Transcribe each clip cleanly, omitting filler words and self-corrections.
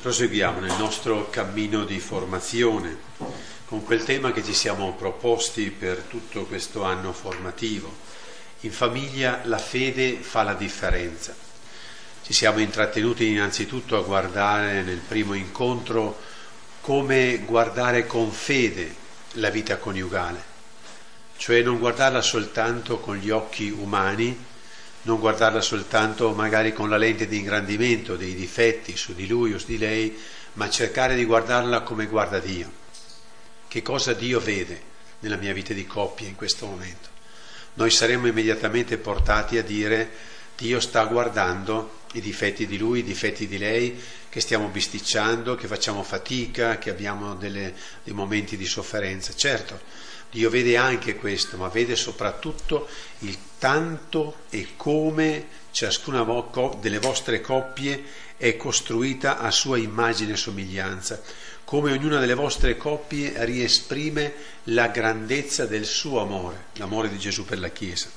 Proseguiamo nel nostro cammino di formazione con quel tema che ci siamo proposti per tutto questo anno formativo. In famiglia la fede fa la differenza. Ci siamo intrattenuti innanzitutto a guardare nel primo incontro come guardare con fede la vita coniugale, cioè non guardarla soltanto con gli occhi umani, non guardarla soltanto magari con la lente di ingrandimento dei difetti su di lui o su di lei, ma cercare di guardarla come guarda Dio. Che cosa Dio vede nella mia vita di coppia in questo momento? Noi saremmo immediatamente portati a dire: Dio sta guardando i difetti di lui, i difetti di lei, che stiamo bisticciando, che facciamo fatica, che abbiamo dei momenti di sofferenza. Certo, Dio vede anche questo, ma vede soprattutto il tanto e come ciascuna delle vostre coppie è costruita a sua immagine e somiglianza, come ognuna delle vostre coppie riesprime la grandezza del suo amore, l'amore di Gesù per la Chiesa.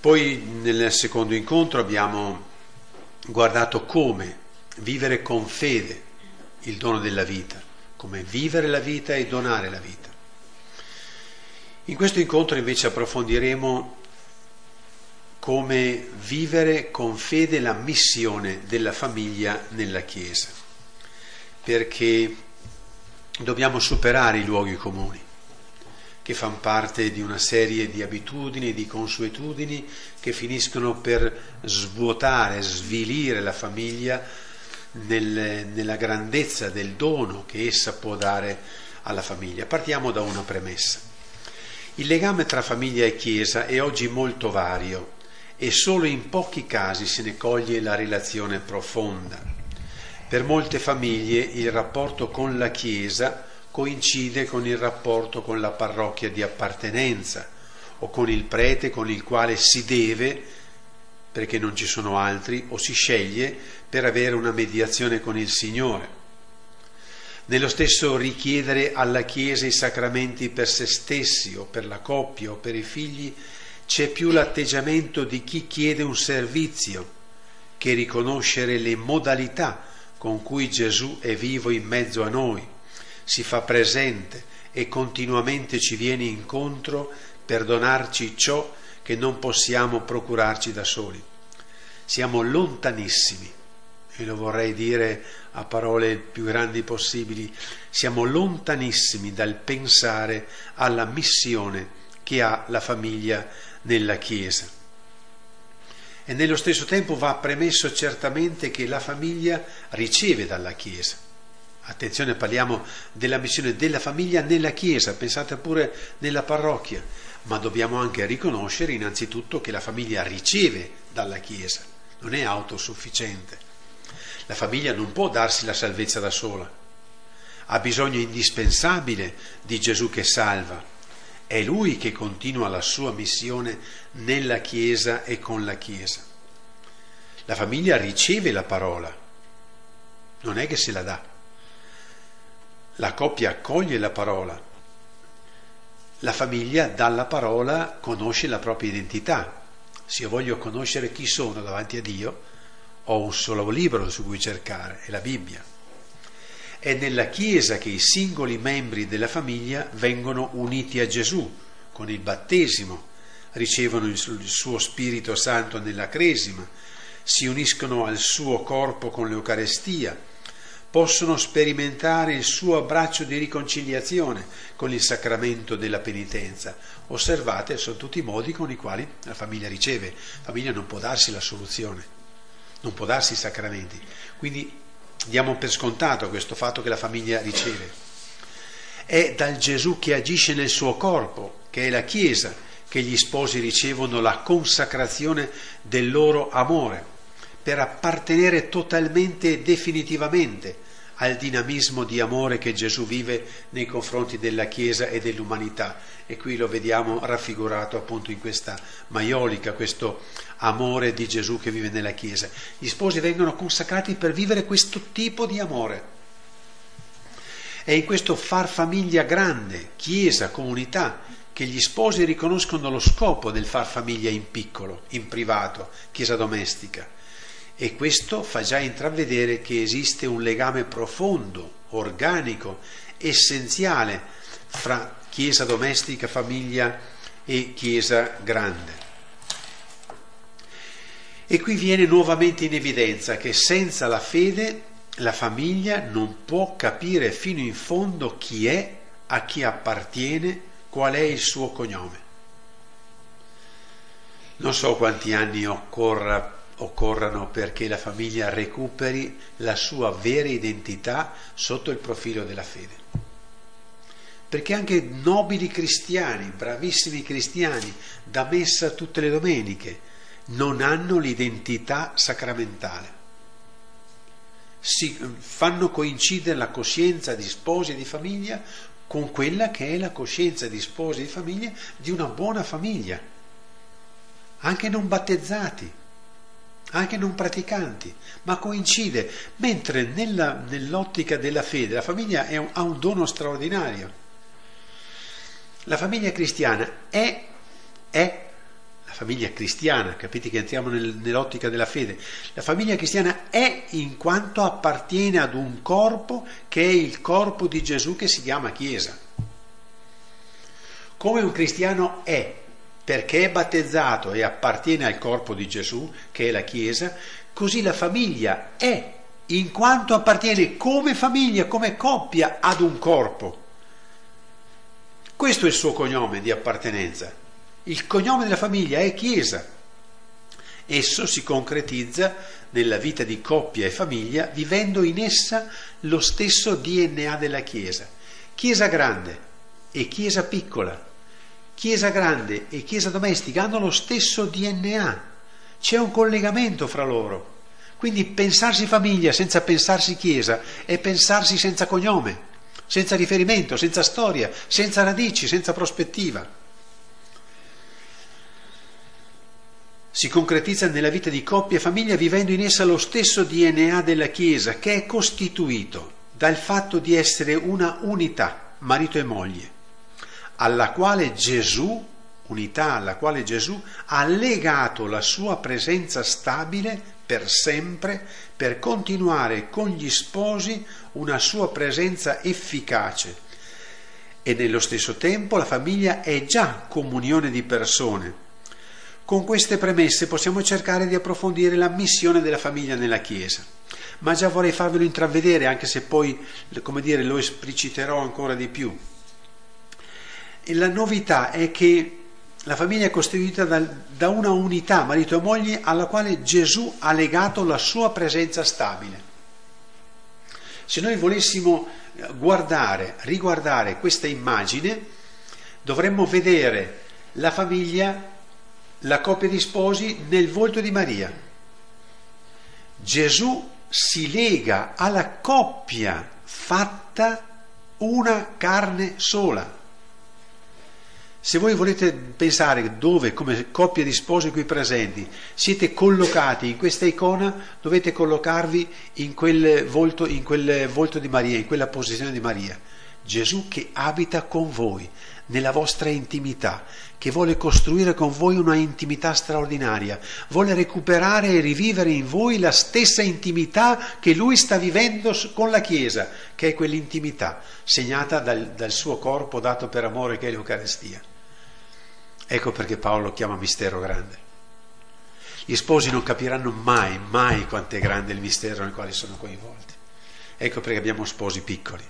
Poi nel secondo incontro abbiamo guardato come vivere con fede il dono della vita, come vivere la vita e donare la vita. In questo incontro invece approfondiremo come vivere con fede la missione della famiglia nella Chiesa, perché dobbiamo superare i luoghi comuni, che fanno parte di una serie di abitudini, di consuetudini che finiscono per svuotare, svilire la famiglia nella grandezza del dono che essa può dare alla famiglia. Partiamo da una premessa. Il legame tra famiglia e Chiesa è oggi molto vario e solo in pochi casi se ne coglie la relazione profonda. Per molte famiglie il rapporto con la Chiesa coincide con il rapporto con la parrocchia di appartenenza o con il prete con il quale si deve, perché non ci sono altri, o si sceglie per avere una mediazione con il Signore. Nello stesso richiedere alla Chiesa i sacramenti per se stessi o per la coppia o per i figli, c'è più l'atteggiamento di chi chiede un servizio che riconoscere le modalità con cui Gesù è vivo in mezzo a noi, si fa presente e continuamente ci viene incontro per donarci ciò che non possiamo procurarci da soli. Siamo lontanissimi, e lo vorrei dire a parole più grandi possibili, siamo lontanissimi dal pensare alla missione che ha la famiglia nella Chiesa. E nello stesso tempo va premesso certamente che la famiglia riceve dalla Chiesa. Attenzione, parliamo della missione della famiglia nella Chiesa, pensate pure nella parrocchia, ma dobbiamo anche riconoscere innanzitutto che la famiglia riceve dalla Chiesa, non è autosufficiente. La famiglia non può darsi la salvezza da sola, ha bisogno indispensabile di Gesù che salva, è Lui che continua la sua missione nella Chiesa e con la Chiesa. La famiglia riceve la parola, non è che se la dà, la coppia accoglie la parola, la famiglia dalla parola conosce la propria identità. Se io voglio conoscere chi sono davanti a Dio, ho un solo libro su cui cercare, è la Bibbia. È nella Chiesa che i singoli membri della famiglia vengono uniti a Gesù con il battesimo, ricevono il suo Spirito Santo nella Cresima, si uniscono al suo corpo con l'Eucarestia, possono sperimentare il suo abbraccio di riconciliazione con il sacramento della penitenza. Osservate, sono tutti i modi con i quali la famiglia riceve. La famiglia non può darsi la soluzione, non può darsi i sacramenti, quindi diamo per scontato questo fatto che la famiglia riceve. È dal Gesù che agisce nel suo corpo, che è la Chiesa, che gli sposi ricevono la consacrazione del loro amore per appartenere totalmente e definitivamente al dinamismo di amore che Gesù vive nei confronti della Chiesa e dell'umanità, e qui lo vediamo raffigurato appunto in questa maiolica, questo amore di Gesù che vive nella Chiesa. Gli sposi vengono consacrati per vivere questo tipo di amore. È in questo far famiglia grande, Chiesa, comunità, che gli sposi riconoscono lo scopo del far famiglia in piccolo, in privato, Chiesa domestica, e questo fa già intravedere che esiste un legame profondo, organico, essenziale fra chiesa domestica, famiglia e chiesa grande. E qui viene nuovamente in evidenza che senza la fede la famiglia non può capire fino in fondo chi è, a chi appartiene, qual è il suo cognome. Non so quanti anni occorrano perché la famiglia recuperi la sua vera identità sotto il profilo della fede. Perché anche nobili cristiani, bravissimi cristiani, da messa tutte le domeniche, non hanno l'identità sacramentale. Si fanno coincidere la coscienza di sposi e di famiglia con quella che è la coscienza di sposi e di famiglia di una buona famiglia, anche non battezzati, anche non praticanti, ma coincide, mentre nell'ottica della fede la famiglia ha un dono straordinario. La famiglia cristiana è la famiglia cristiana, capite che entriamo nell'ottica della fede, la famiglia cristiana è in quanto appartiene ad un corpo che è il corpo di Gesù, che si chiama Chiesa. Come un cristiano è, perché è battezzato e appartiene al corpo di Gesù, che è la Chiesa, così la famiglia è, in quanto appartiene come famiglia, come coppia, ad un corpo. Questo è il suo cognome di appartenenza. Il cognome della famiglia è Chiesa. Esso si concretizza nella vita di coppia e famiglia, vivendo in essa lo stesso DNA della Chiesa. Chiesa grande e Chiesa piccola, Chiesa grande e Chiesa domestica hanno lo stesso DNA. C'è un collegamento fra loro. Quindi pensarsi famiglia senza pensarsi Chiesa è pensarsi senza cognome, senza riferimento, senza storia, senza radici, senza prospettiva. Si concretizza nella vita di coppia e famiglia vivendo in essa lo stesso DNA della Chiesa, che è costituito dal fatto di essere una unità, marito e moglie, alla quale Gesù ha legato la sua presenza stabile per sempre, per continuare con gli sposi una sua presenza efficace. E nello stesso tempo la famiglia è già comunione di persone. Con queste premesse possiamo cercare di approfondire la missione della famiglia nella Chiesa, ma già vorrei farvelo intravedere, anche se poi, lo espliciterò ancora di più. E la novità è che la famiglia è costituita da una unità, marito e moglie, alla quale Gesù ha legato la sua presenza stabile. Se noi volessimo riguardare questa immagine, dovremmo vedere la famiglia, la coppia di sposi, nel volto di Maria. Gesù si lega alla coppia fatta una carne sola. Se voi volete pensare dove, come coppia di sposi qui presenti, siete collocati in questa icona, dovete collocarvi in quel volto di Maria, in quella posizione di Maria. Gesù che abita con voi, nella vostra intimità, che vuole costruire con voi una intimità straordinaria, vuole recuperare e rivivere in voi la stessa intimità che lui sta vivendo con la Chiesa, che è quell'intimità segnata dal suo corpo dato per amore, che è l'Eucaristia. Ecco perché Paolo chiama mistero grande. Gli sposi non capiranno mai quanto è grande il mistero nel quale sono coinvolti. Ecco perché abbiamo sposi piccoli,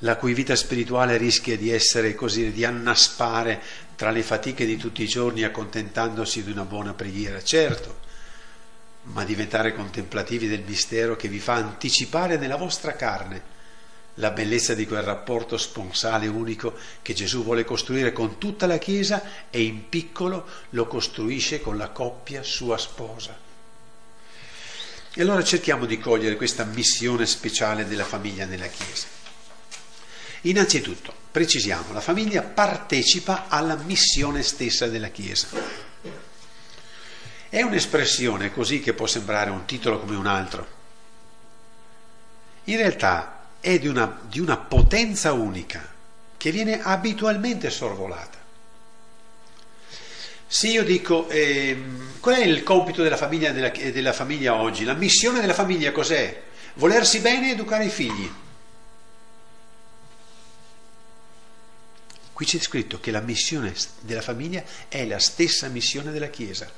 la cui vita spirituale rischia di essere così, di annaspare tra le fatiche di tutti i giorni, accontentandosi di una buona preghiera, certo, ma diventare contemplativi del mistero che vi fa anticipare nella vostra carne la bellezza di quel rapporto sponsale unico che Gesù vuole costruire con tutta la Chiesa, e in piccolo lo costruisce con la coppia sua sposa. E allora cerchiamo di cogliere questa missione speciale della famiglia nella Chiesa. Innanzitutto, precisiamo, la famiglia partecipa alla missione stessa della Chiesa. È un'espressione così che può sembrare un titolo come un altro. In realtà è di una potenza unica che viene abitualmente sorvolata. Se io dico qual è il compito della famiglia oggi? La missione della famiglia cos'è? Volersi bene e educare i figli. Qui c'è scritto che la missione della famiglia è la stessa missione della Chiesa.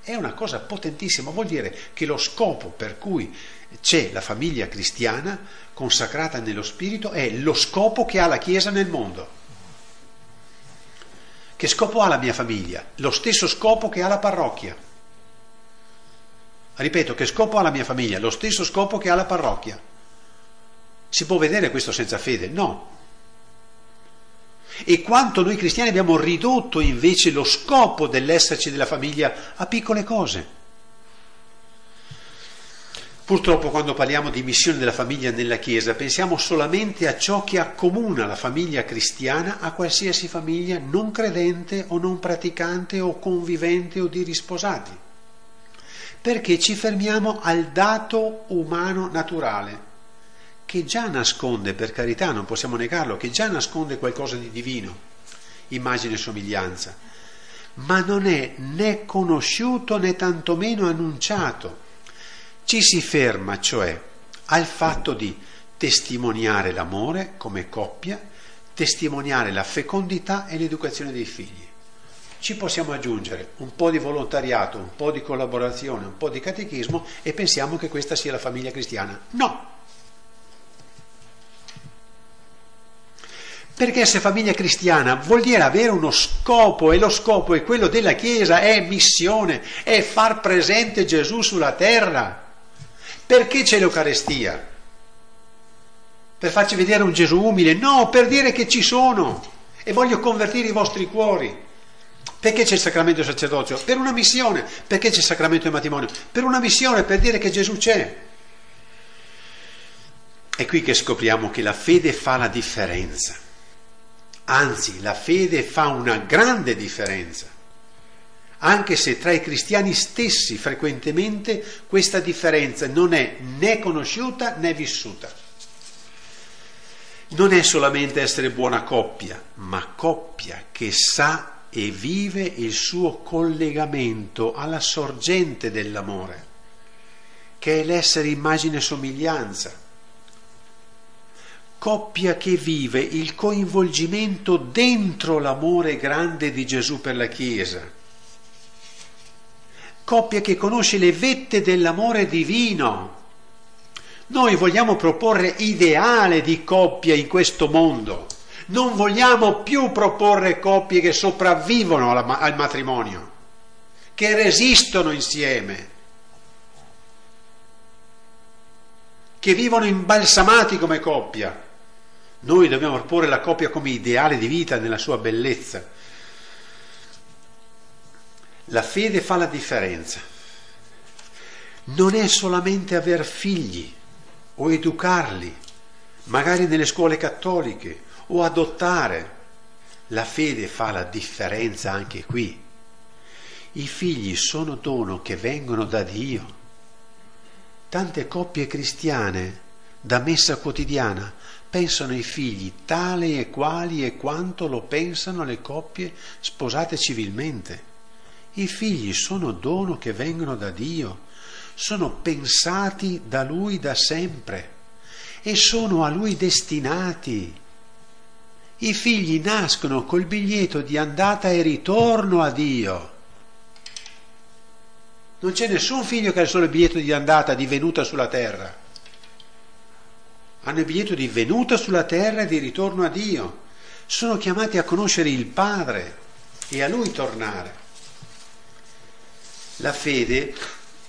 È una cosa potentissima, vuol dire che lo scopo per cui c'è la famiglia cristiana consacrata nello Spirito è lo scopo che ha la Chiesa nel mondo. Che scopo ha la mia famiglia? Lo stesso scopo che ha la parrocchia. Ripeto, che scopo ha la mia famiglia? Lo stesso scopo che ha la parrocchia. Si può vedere questo senza fede? No. E quanto noi cristiani abbiamo ridotto invece lo scopo dell'esserci della famiglia a piccole cose. Purtroppo quando parliamo di missione della famiglia nella Chiesa pensiamo solamente a ciò che accomuna la famiglia cristiana a qualsiasi famiglia non credente o non praticante o convivente o di risposati, perché ci fermiamo al dato umano naturale, che già nasconde, per carità, non possiamo negarlo, che già nasconde qualcosa di divino, immagine e somiglianza, ma non è né conosciuto né tantomeno annunciato. Ci si ferma, cioè, al fatto di testimoniare l'amore come coppia, testimoniare la fecondità e l'educazione dei figli. Ci possiamo aggiungere un po' di volontariato, un po' di collaborazione, un po' di catechismo e pensiamo che questa sia la famiglia cristiana. No! Perché essere famiglia cristiana vuol dire avere uno scopo, e lo scopo è quello della Chiesa, è missione, è far presente Gesù sulla terra. Perché c'è l'Eucarestia? Per farci vedere un Gesù umile? No, per dire che ci sono e voglio convertire i vostri cuori. Perché c'è il sacramento del sacerdozio? Per una missione. Perché c'è il sacramento del matrimonio? Per una missione, per dire che Gesù c'è. È qui che scopriamo che la fede fa la differenza. Anzi, la fede fa una grande differenza. Anche se tra i cristiani stessi frequentemente questa differenza non è né conosciuta né vissuta. Non è solamente essere buona coppia, ma coppia che sa e vive il suo collegamento alla sorgente dell'amore, che è l'essere immagine e somiglianza. Coppia che vive il coinvolgimento dentro l'amore grande di Gesù per la Chiesa. Coppia che conosce le vette dell'amore divino. Noi vogliamo proporre ideale di coppia in questo mondo. Non vogliamo più proporre coppie che sopravvivono al matrimonio, che resistono insieme, che vivono imbalsamati come coppia. Noi dobbiamo proporre la coppia come ideale di vita nella sua bellezza. La fede fa la differenza. Non è solamente aver figli o educarli, magari nelle scuole cattoliche, o adottare. La fede fa la differenza anche qui. I figli sono dono che vengono da Dio. Tante coppie cristiane da messa quotidiana pensano ai figli tale e quali e quanto lo pensano le coppie sposate civilmente. I figli sono dono che vengono da Dio, sono pensati da Lui da sempre e sono a Lui destinati. I figli nascono col biglietto di andata e ritorno a Dio. Non c'è nessun figlio che ha il solo biglietto di andata, di venuta sulla terra. Hanno il biglietto di venuta sulla terra e di ritorno a Dio. Sono chiamati a conoscere il Padre e a Lui tornare. La fede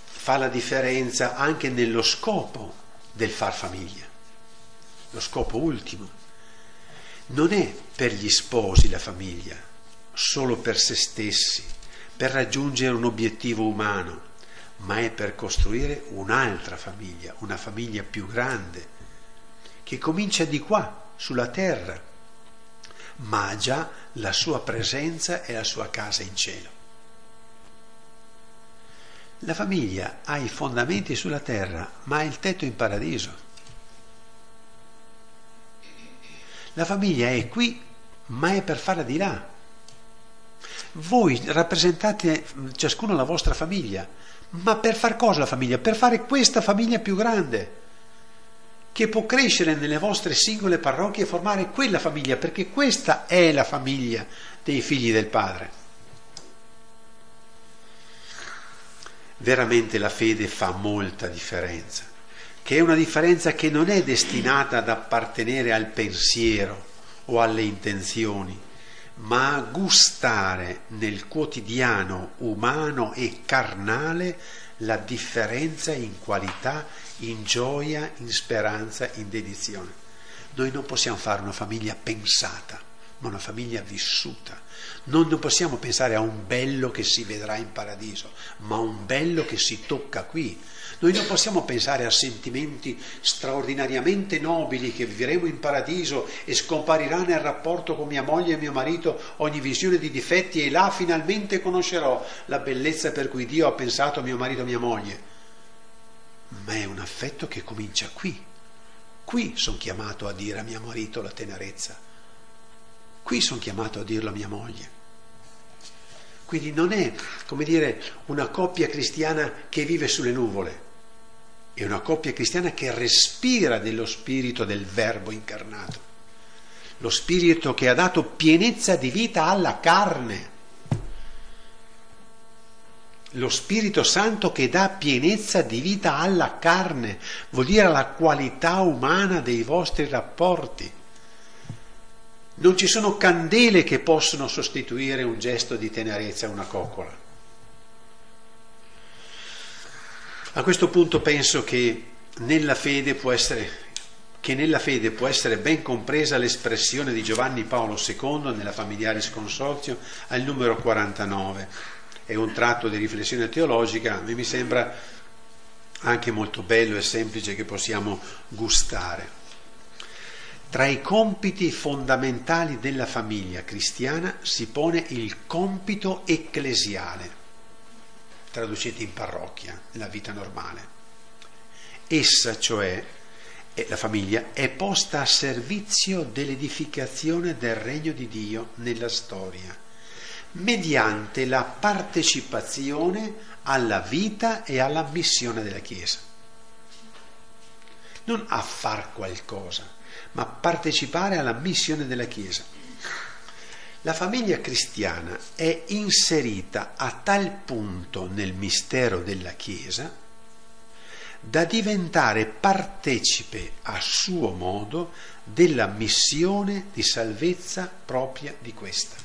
fa la differenza anche nello scopo del far famiglia. Lo scopo ultimo. Non è per gli sposi la famiglia, solo per se stessi, per raggiungere un obiettivo umano, ma è per costruire un'altra famiglia, una famiglia più grande, che comincia di qua, sulla terra, ma ha già la sua presenza e la sua casa in cielo. La famiglia ha i fondamenti sulla terra, ma ha il tetto in paradiso. La famiglia è qui, ma è per farla di là. Voi rappresentate ciascuno la vostra famiglia, ma per far cosa la famiglia? Per fare questa famiglia più grande, che può crescere nelle vostre singole parrocchie e formare quella famiglia, perché questa è la famiglia dei figli del Padre. Veramente la fede fa molta differenza, che è una differenza che non è destinata ad appartenere al pensiero o alle intenzioni, ma a gustare nel quotidiano umano e carnale la differenza in qualità, in gioia, in speranza, in dedizione. Noi non possiamo fare una famiglia pensata, ma una famiglia vissuta. Non possiamo pensare a un bello che si vedrà in paradiso, ma un bello che si tocca qui. Noi non possiamo pensare a sentimenti straordinariamente nobili che vivremo in paradiso e scomparirà nel rapporto con mia moglie e mio marito ogni visione di difetti e là finalmente conoscerò la bellezza per cui Dio ha pensato a mio marito e mia moglie. Ma è un affetto che comincia qui. Qui sono chiamato a dire a mio marito la tenerezza. Qui sono chiamato a dirlo a mia moglie. Quindi non è, come dire, una coppia cristiana che vive sulle nuvole, è una coppia cristiana che respira dello spirito del Verbo incarnato, lo spirito che ha dato pienezza di vita alla carne, lo Spirito Santo che dà pienezza di vita alla carne, vuol dire alla qualità umana dei vostri rapporti. Non ci sono candele che possono sostituire un gesto di tenerezza a una coccola. A questo punto penso che nella fede può essere ben compresa l'espressione di Giovanni Paolo II nella Familiaris Consortio al numero 49. È un tratto di riflessione teologica e mi sembra anche molto bello e semplice che possiamo gustare. Tra i compiti fondamentali della famiglia cristiana si pone il compito ecclesiale, traducete in parrocchia, la vita normale. Essa, cioè, la famiglia, è posta a servizio dell'edificazione del regno di Dio nella storia, mediante la partecipazione alla vita e alla missione della Chiesa. Non a far qualcosa, ma partecipare alla missione della Chiesa. La famiglia cristiana è inserita a tal punto nel mistero della Chiesa da diventare partecipe a suo modo della missione di salvezza propria di questa.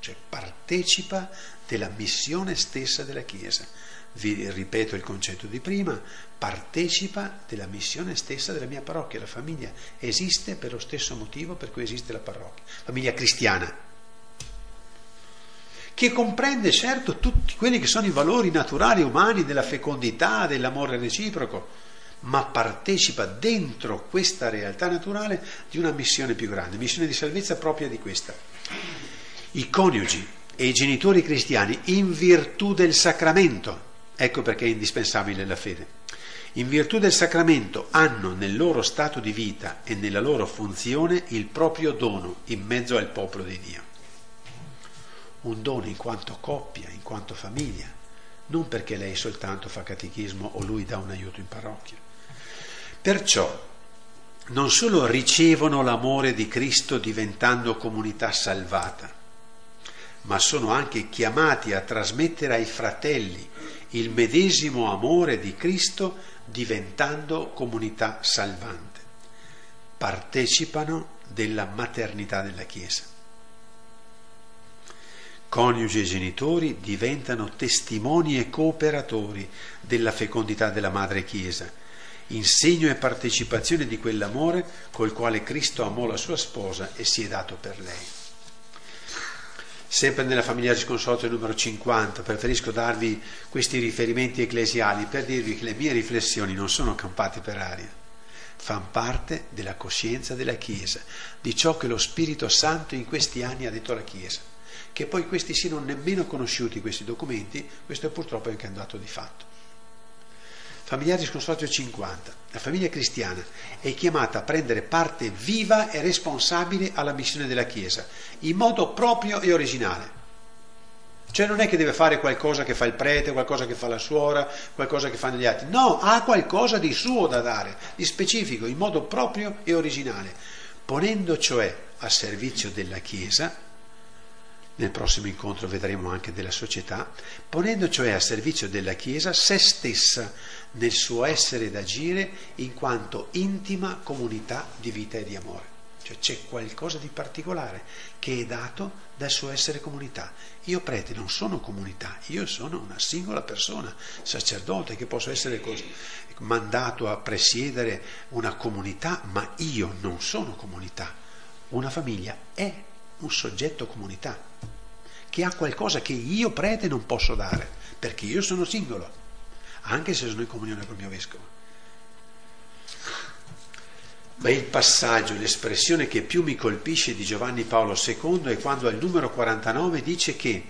Cioè partecipa della missione stessa della Chiesa. Vi ripeto il concetto di prima, partecipa della missione stessa della mia parrocchia. La famiglia esiste per lo stesso motivo per cui esiste la parrocchia, famiglia cristiana, che comprende certo tutti quelli che sono i valori naturali umani della fecondità, dell'amore reciproco, ma partecipa dentro questa realtà naturale di una missione più grande, missione di salvezza propria di questa. I coniugi e i genitori cristiani, in virtù del sacramento, ecco perché è indispensabile la fede, in virtù del sacramento hanno nel loro stato di vita e nella loro funzione il proprio dono in mezzo al popolo di Dio. Un dono in quanto coppia, in quanto famiglia, non perché lei soltanto fa catechismo o lui dà un aiuto in parrocchia. Perciò non solo ricevono l'amore di Cristo diventando comunità salvata, ma sono anche chiamati a trasmettere ai fratelli il medesimo amore di Cristo diventando comunità salvante. Partecipano della maternità della Chiesa. Coniugi e genitori diventano testimoni e cooperatori della fecondità della Madre Chiesa, in segno e partecipazione di quell'amore col quale Cristo amò la sua sposa e si è dato per lei. Sempre nella Familiaris Consortio numero 50, preferisco darvi questi riferimenti ecclesiali per dirvi che le mie riflessioni non sono campate per aria, fanno parte della coscienza della Chiesa, di ciò che lo Spirito Santo in questi anni ha detto alla Chiesa. Che poi questi siano nemmeno conosciuti, questi documenti, questo purtroppo è anche un dato di fatto. familiari del consorzio 50, la famiglia cristiana è chiamata a prendere parte viva e responsabile alla missione della Chiesa, in modo proprio e originale. Cioè non è che deve fare qualcosa che fa il prete, qualcosa che fa la suora, qualcosa che fanno gli altri. No, ha qualcosa di suo da dare, di specifico, in modo proprio e originale, ponendo cioè a servizio della Chiesa, nel prossimo incontro vedremo anche della società, ponendo cioè a servizio della Chiesa se stessa nel suo essere ed agire in quanto intima comunità di vita e di amore. Cioè c'è qualcosa di particolare che è dato dal suo essere comunità. Io prete non sono comunità, io sono una singola persona, sacerdote, che posso essere mandato a presiedere una comunità, ma io non sono comunità. Una famiglia è un soggetto comunità, che ha qualcosa che io prete non posso dare, perché io sono singolo, anche se sono in comunione col mio vescovo. Ma il passaggio, l'espressione che più mi colpisce di Giovanni Paolo II è quando al numero 49 dice che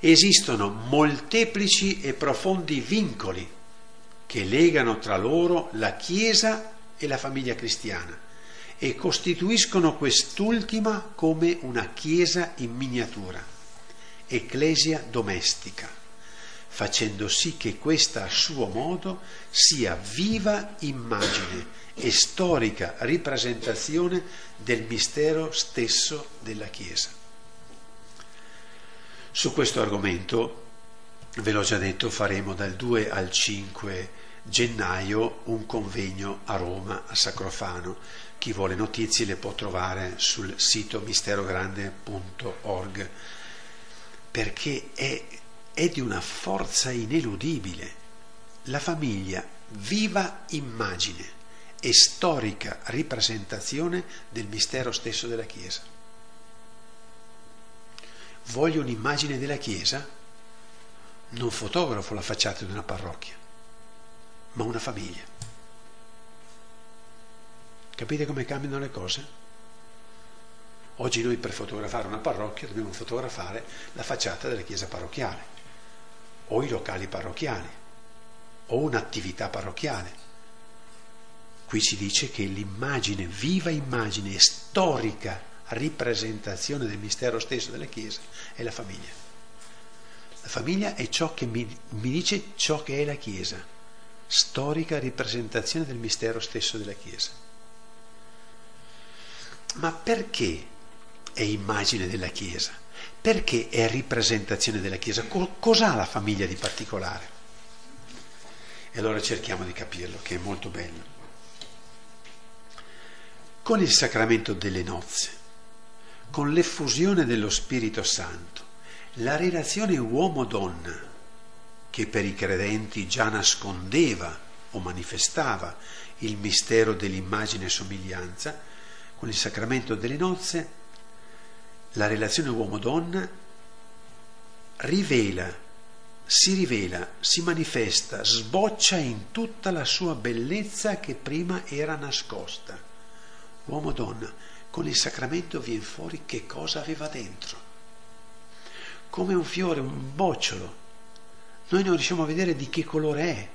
esistono molteplici e profondi vincoli che legano tra loro la Chiesa e la famiglia cristiana e costituiscono quest'ultima come una Chiesa in miniatura, ecclesia domestica, facendo sì che questa a suo modo sia viva immagine e storica ripresentazione del mistero stesso della Chiesa. Su questo argomento, ve l'ho già detto, faremo dal 2 al 5 gennaio un convegno a Roma, a Sacrofano. Chi vuole notizie le può trovare sul sito misterogrande.org, perché è di una forza ineludibile. La famiglia, viva immagine e storica ripresentazione del mistero stesso della Chiesa. Voglio un'immagine della Chiesa? Non fotografo la facciata di una parrocchia, ma una famiglia. Capite come cambiano le cose? Oggi noi per fotografare una parrocchia dobbiamo fotografare la facciata della chiesa parrocchiale, o i locali parrocchiali, o un'attività parrocchiale. Qui ci dice che l'immagine, viva immagine e storica ripresentazione del mistero stesso della Chiesa è la famiglia. La famiglia è ciò che mi dice ciò che è la Chiesa, storica ripresentazione del mistero stesso della Chiesa. Ma perché è immagine della Chiesa? Perché è ripresentazione della Chiesa? Cos'ha la famiglia di particolare? E allora cerchiamo di capirlo, che è molto bello. Con il sacramento delle nozze, con l'effusione dello Spirito Santo, la relazione uomo-donna, che per i credenti già nascondeva o manifestava il mistero dell'immagine e somiglianza, con il sacramento delle nozze, la relazione uomo-donna si rivela, si manifesta, sboccia in tutta la sua bellezza che prima era nascosta. Uomo-donna, con il sacramento viene fuori che cosa aveva dentro, come un fiore, un bocciolo. Noi non riusciamo a vedere di che colore è,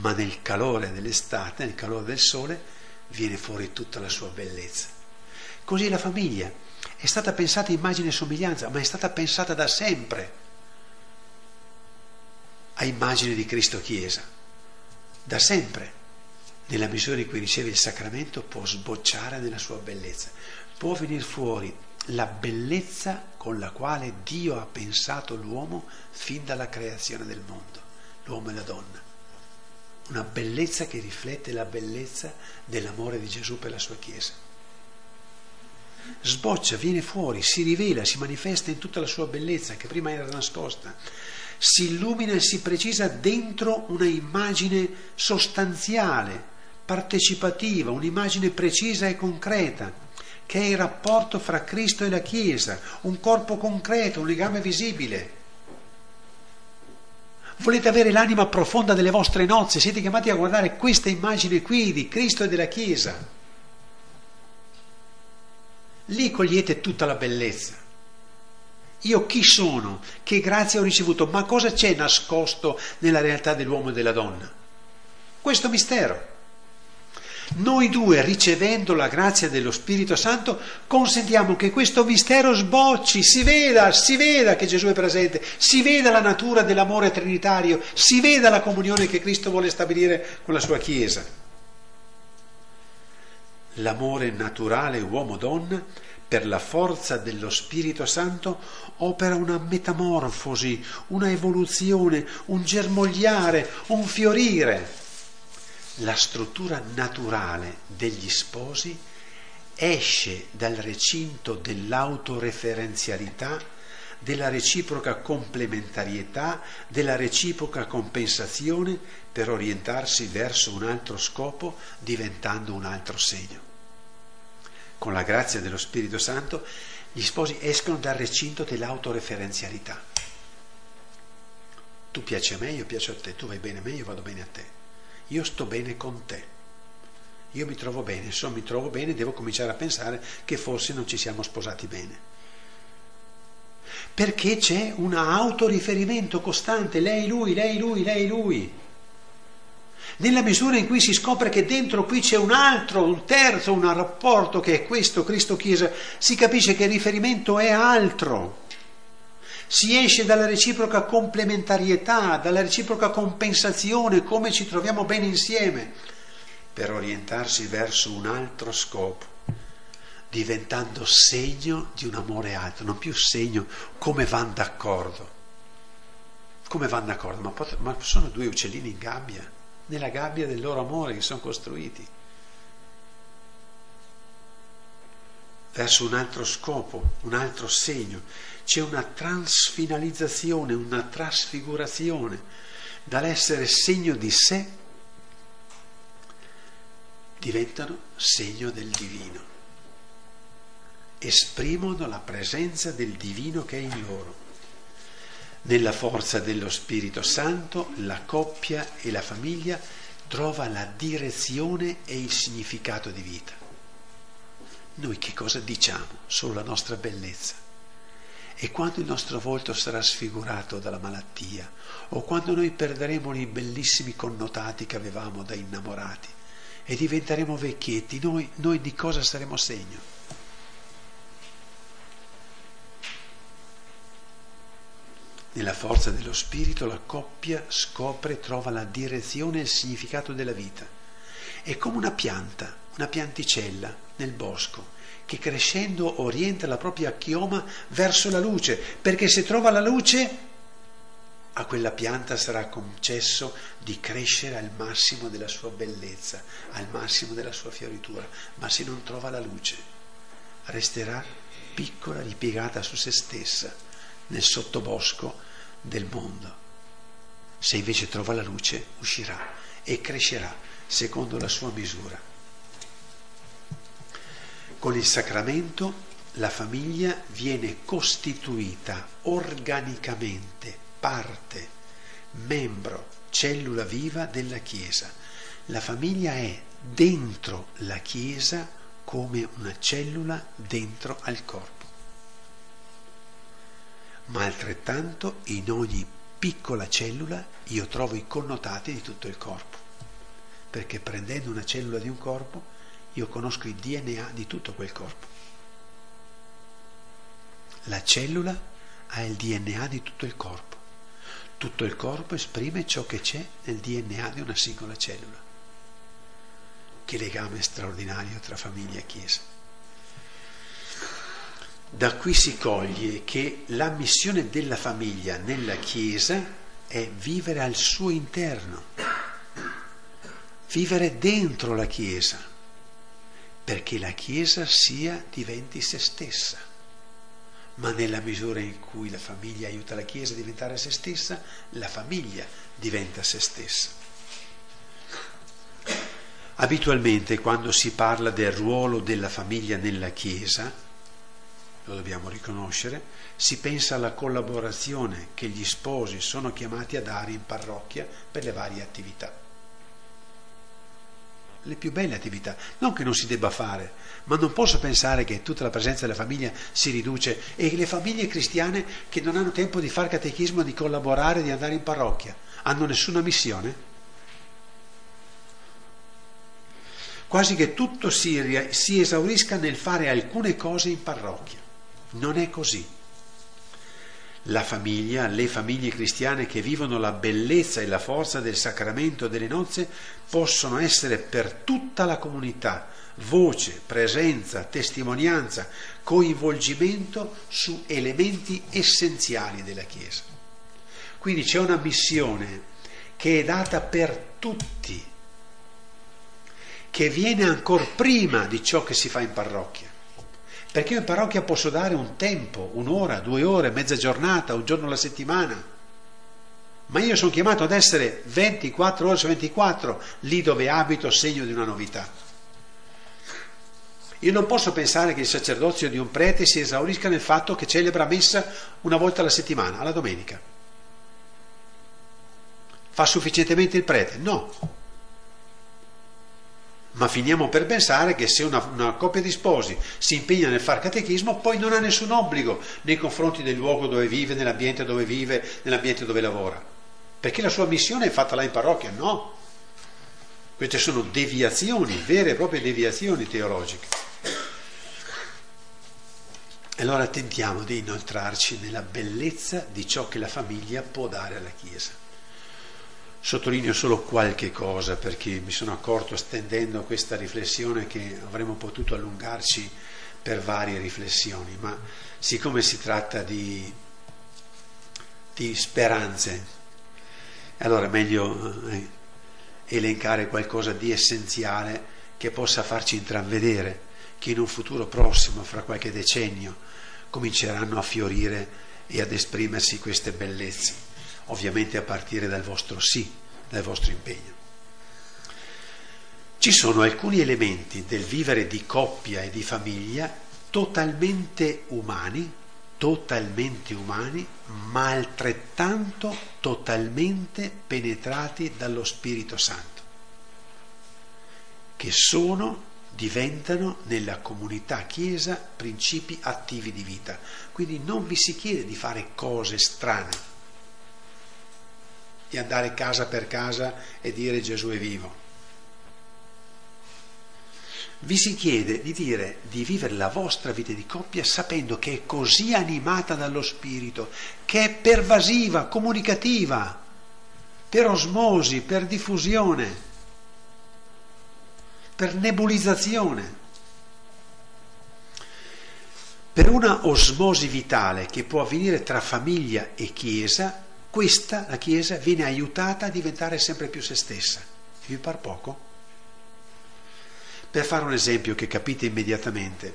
ma nel calore dell'estate, nel calore del sole, viene fuori tutta la sua bellezza. Così la famiglia è stata pensata immagine e somiglianza, ma è stata pensata da sempre a immagine di Cristo Chiesa, da sempre. Nella misura in cui riceve il sacramento può sbocciare nella sua bellezza, può venire fuori la bellezza con la quale Dio ha pensato l'uomo fin dalla creazione del mondo, l'uomo e la donna, una bellezza che riflette la bellezza dell'amore di Gesù per la sua Chiesa. Sboccia, viene fuori, si rivela, si manifesta in tutta la sua bellezza che prima era nascosta, si illumina e si precisa dentro una immagine sostanziale, partecipativa, un'immagine precisa e concreta, che è il rapporto fra Cristo e la Chiesa, un corpo concreto, un legame visibile. Volete avere l'anima profonda delle vostre nozze, siete chiamati a guardare questa immagine qui di Cristo e della Chiesa. Lì cogliete tutta la bellezza. Io chi sono? Che grazia ho ricevuto? Ma cosa c'è nascosto nella realtà dell'uomo e della donna? questo mistero. Noi due, ricevendo la grazia dello Spirito Santo, consentiamo che questo mistero sbocci, si veda che Gesù è presente, si veda la natura dell'amore trinitario, si veda la comunione che Cristo vuole stabilire con la sua Chiesa. L'amore naturale uomo-donna, per la forza dello Spirito Santo, opera una metamorfosi, una evoluzione, un germogliare, un fiorire. La struttura naturale degli sposi esce dal recinto dell'autoreferenzialità, della reciproca complementarietà, della reciproca compensazione per orientarsi verso un altro scopo, diventando un altro segno. Con la grazia dello Spirito Santo gli sposi escono dal recinto dell'autoreferenzialità. Tu piaci a me, io piaccio a te, tu vai bene a me, io vado bene a te. Io sto bene con te, io mi trovo bene, devo cominciare a pensare che forse non ci siamo sposati bene. Perché c'è un autoriferimento costante, lei, lui. Nella misura in cui si scopre che dentro qui c'è un altro, un terzo, un rapporto che è questo, Cristo-Chiesa, si capisce che il riferimento è altro. Si esce dalla reciproca complementarietà, dalla reciproca compensazione, come ci troviamo bene insieme, per orientarsi verso un altro scopo, diventando segno di un amore alto, non più segno, come vanno d'accordo, ma sono due uccellini in gabbia, nella gabbia del loro amore che sono costruiti, verso un altro scopo, un altro segno. C'è una transfinalizzazione, una trasfigurazione, dall'essere segno di sé diventano segno del divino, esprimono la presenza del divino che è in loro. Nella forza dello Spirito Santo la coppia e la famiglia trova la direzione e il significato di vita. Noi che cosa diciamo? Solo la nostra bellezza. E quando il nostro volto sarà sfigurato dalla malattia, o quando noi perderemo i bellissimi connotati che avevamo da innamorati e diventeremo vecchietti, noi di cosa saremo segno? Nella forza dello Spirito la coppia scopre, trova la direzione e il significato della vita. È come una pianta, una pianticella nel bosco, che crescendo orienta la propria chioma verso la luce, perché se trova la luce a quella pianta sarà concesso di crescere al massimo della sua bellezza, al massimo della sua fioritura, ma se non trova la luce resterà piccola, ripiegata su se stessa nel sottobosco del mondo. Se invece trova la luce uscirà e crescerà secondo la sua misura. Con il sacramento la famiglia viene costituita organicamente, parte, membro, cellula viva della Chiesa. La famiglia è dentro la Chiesa come una cellula dentro al corpo. Ma altrettanto in ogni piccola cellula io trovo i connotati di tutto il corpo, perché prendendo una cellula di un corpo io conosco il DNA di tutto quel corpo. La cellula ha il DNA di tutto il corpo. Tutto il corpo esprime ciò che c'è nel DNA di una singola cellula. Che legame straordinario tra famiglia e Chiesa. Da qui si coglie che la missione della famiglia nella Chiesa è vivere al suo interno, vivere dentro la Chiesa, perché la Chiesa diventi se stessa, ma nella misura in cui la famiglia aiuta la Chiesa a diventare se stessa, la famiglia diventa se stessa. Abitualmente quando si parla del ruolo della famiglia nella Chiesa, lo dobbiamo riconoscere, si pensa alla collaborazione che gli sposi sono chiamati a dare in parrocchia per le varie attività. Le più belle attività, non che non si debba fare, ma non posso pensare che tutta la presenza della famiglia si riduce e le famiglie cristiane che non hanno tempo di far catechismo, di collaborare, di andare in parrocchia, hanno nessuna missione? quasi che tutto si esaurisca nel fare alcune cose in parrocchia. Non è così. La famiglia, le famiglie cristiane che vivono la bellezza e la forza del sacramento delle nozze possono essere per tutta la comunità voce, presenza, testimonianza, coinvolgimento su elementi essenziali della Chiesa. Quindi c'è una missione che è data per tutti, che viene ancor prima di ciò che si fa in parrocchia. Perché io in parrocchia posso dare un tempo, un'ora, 2 ore, mezza giornata, un giorno alla settimana, ma io sono chiamato ad essere 24 ore su 24 lì dove abito, segno di una novità. Io non posso pensare che il sacerdozio di un prete si esaurisca nel fatto che celebra messa una volta alla settimana, alla domenica. Fa sufficientemente il prete? No. Ma finiamo per pensare che se una coppia di sposi si impegna nel far catechismo, poi non ha nessun obbligo nei confronti del luogo dove vive, nell'ambiente dove vive, nell'ambiente dove lavora, perché la sua missione è fatta là in parrocchia. No, queste sono deviazioni, vere e proprie deviazioni teologiche. Allora tentiamo di inoltrarci nella bellezza di ciò che la famiglia può dare alla Chiesa. Sottolineo solo qualche cosa, perché mi sono accorto stendendo questa riflessione che avremmo potuto allungarci per varie riflessioni, ma siccome si tratta di speranze, allora è meglio elencare qualcosa di essenziale che possa farci intravedere che in un futuro prossimo, fra qualche decennio, cominceranno a fiorire e ad esprimersi queste bellezze. Ovviamente a partire dal vostro sì, dal vostro impegno. Ci sono alcuni elementi del vivere di coppia e di famiglia totalmente umani, ma altrettanto totalmente penetrati dallo Spirito Santo, che diventano nella comunità Chiesa principi attivi di vita. Quindi non vi si chiede di fare cose strane, di andare casa per casa e dire Gesù è vivo. Vi si chiede di vivere la vostra vita di coppia sapendo che è così animata dallo Spirito, che è pervasiva, comunicativa, per osmosi, per diffusione, per nebulizzazione, per una osmosi vitale che può avvenire tra famiglia e Chiesa. Questa, la Chiesa, viene aiutata a diventare sempre più se stessa. Vi par poco? Per fare un esempio che capite immediatamente,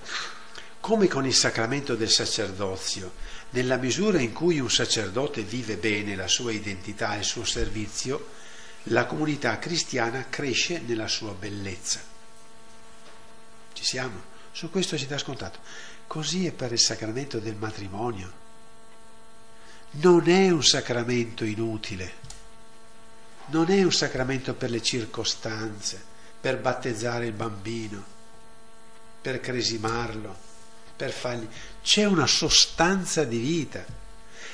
come con il sacramento del sacerdozio, nella misura in cui un sacerdote vive bene la sua identità e il suo servizio, la comunità cristiana cresce nella sua bellezza. Ci siamo? Su questo ci dà scontato. Così è per il sacramento del matrimonio. Non è un sacramento inutile, non è un sacramento per le circostanze, per battezzare il bambino, per cresimarlo, per fargli... C'è una sostanza di vita.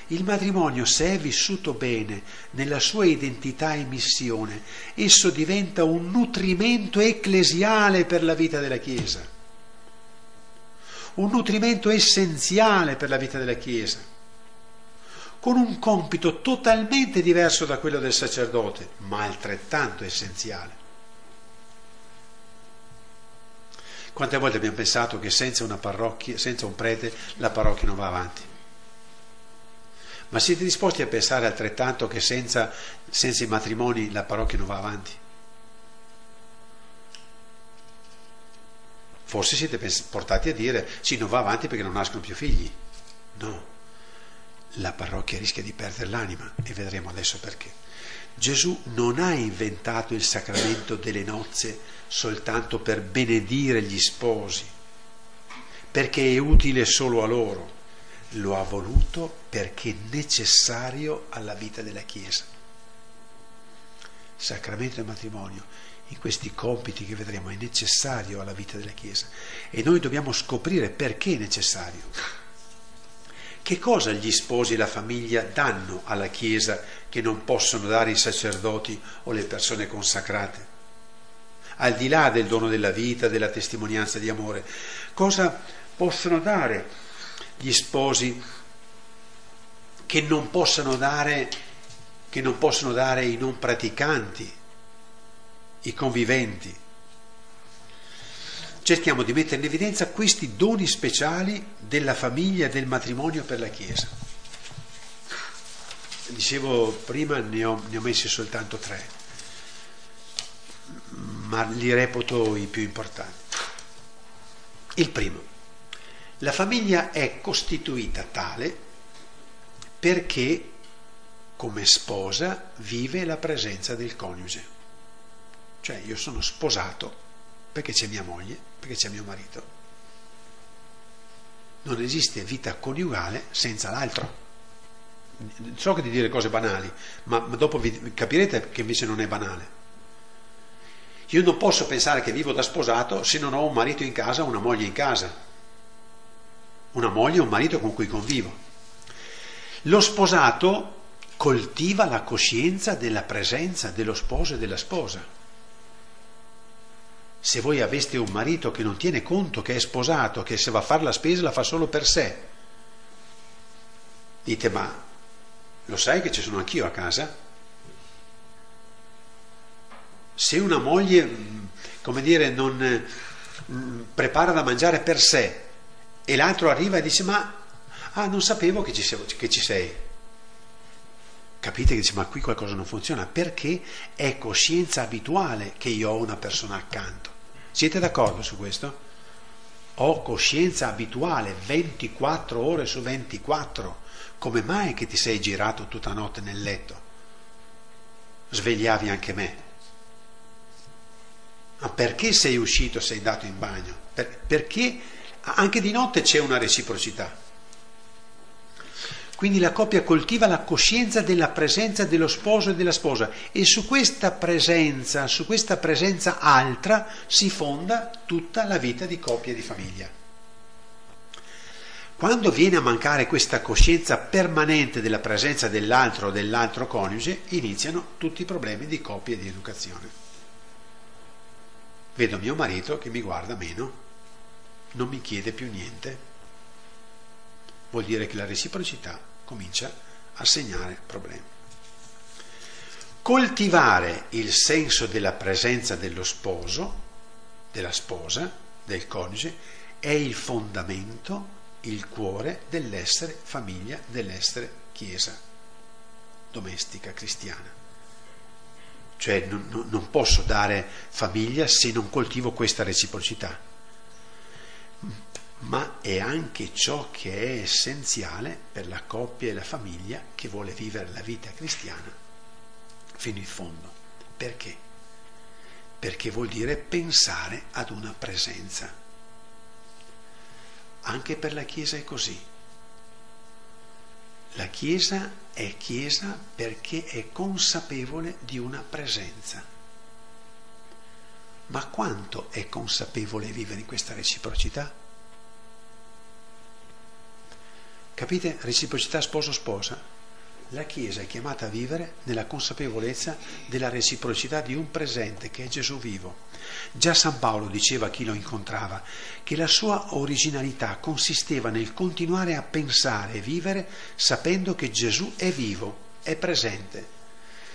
Il matrimonio, se è vissuto bene nella sua identità e missione, esso diventa un nutrimento ecclesiale per la vita della Chiesa, un nutrimento essenziale per la vita della Chiesa, con un compito totalmente diverso da quello del sacerdote, ma altrettanto essenziale. Quante volte abbiamo pensato che senza una parrocchia, senza un prete, la parrocchia non va avanti? Ma siete disposti a pensare altrettanto che senza i matrimoni la parrocchia non va avanti? Forse siete portati a dire, sì, non va avanti perché non nascono più figli. No. La parrocchia rischia di perdere l'anima, e vedremo adesso perché. Gesù non ha inventato il sacramento delle nozze soltanto per benedire gli sposi, perché è utile solo a loro. Lo ha voluto perché è necessario alla vita della Chiesa. Sacramento e matrimonio, in questi compiti che vedremo, è necessario alla vita della Chiesa, e noi dobbiamo scoprire perché è necessario. Che cosa gli sposi e la famiglia danno alla Chiesa che non possono dare i sacerdoti o le persone consacrate? al di là del dono della vita, della testimonianza di amore. Cosa possono dare gli sposi che non possono dare i non praticanti, i conviventi? Cerchiamo di mettere in evidenza questi doni speciali della famiglia e del matrimonio per la Chiesa. Dicevo prima, ne ho messi soltanto 3, ma li reputo i più importanti. Il primo: la famiglia è costituita tale perché come sposa vive la presenza del coniuge. Cioè, io sono sposato perché c'è mia moglie, perché c'è mio marito. Non esiste vita coniugale senza l'altro. So che di dire cose banali, ma dopo vi capirete che invece non è banale. Io non posso pensare che vivo da sposato se non ho un marito in casa o una moglie in casa. Una moglie o un marito con cui convivo. Lo sposato coltiva la coscienza della presenza dello sposo e della sposa. Se voi aveste un marito che non tiene conto, che è sposato, che se va a fare la spesa la fa solo per sé, dite: ma lo sai che ci sono anch'io a casa? Se una moglie, non prepara da mangiare per sé e l'altro arriva e dice: ma non sapevo che ci sei. Capite che dice: ma qui qualcosa non funziona, perché è coscienza abituale che io ho una persona accanto. Siete d'accordo su questo? Ho coscienza abituale 24 ore su 24. Come mai che ti sei girato tutta notte nel letto? Svegliavi anche me. Ma perché sei uscito, sei andato in bagno? Perché anche di notte c'è una reciprocità. Quindi la coppia coltiva la coscienza della presenza dello sposo e della sposa, e su questa presenza altra si fonda tutta la vita di coppia e di famiglia. Quando viene a mancare questa coscienza permanente della presenza dell'altro o dell'altro coniuge, iniziano tutti i problemi di coppia e di educazione. Vedo mio marito che mi guarda meno, non mi chiede più niente. Vuol dire che la reciprocità comincia a segnare problemi. Coltivare il senso della presenza dello sposo, della sposa, del coniuge, è il fondamento, il cuore dell'essere famiglia, dell'essere Chiesa domestica cristiana. Cioè non posso dare famiglia se non coltivo questa reciprocità, ma è anche ciò che è essenziale per la coppia e la famiglia che vuole vivere la vita cristiana fino in fondo. Perché? Perché vuol dire pensare ad una presenza. Anche per la Chiesa è così. La Chiesa è Chiesa perché è consapevole di una presenza. Ma quanto è consapevole vivere in questa reciprocità? Capite? Reciprocità sposo-sposa. La Chiesa è chiamata a vivere nella consapevolezza della reciprocità di un presente che è Gesù vivo. Già San Paolo diceva a chi lo incontrava che la sua originalità consisteva nel continuare a pensare e vivere sapendo che Gesù è vivo, è presente.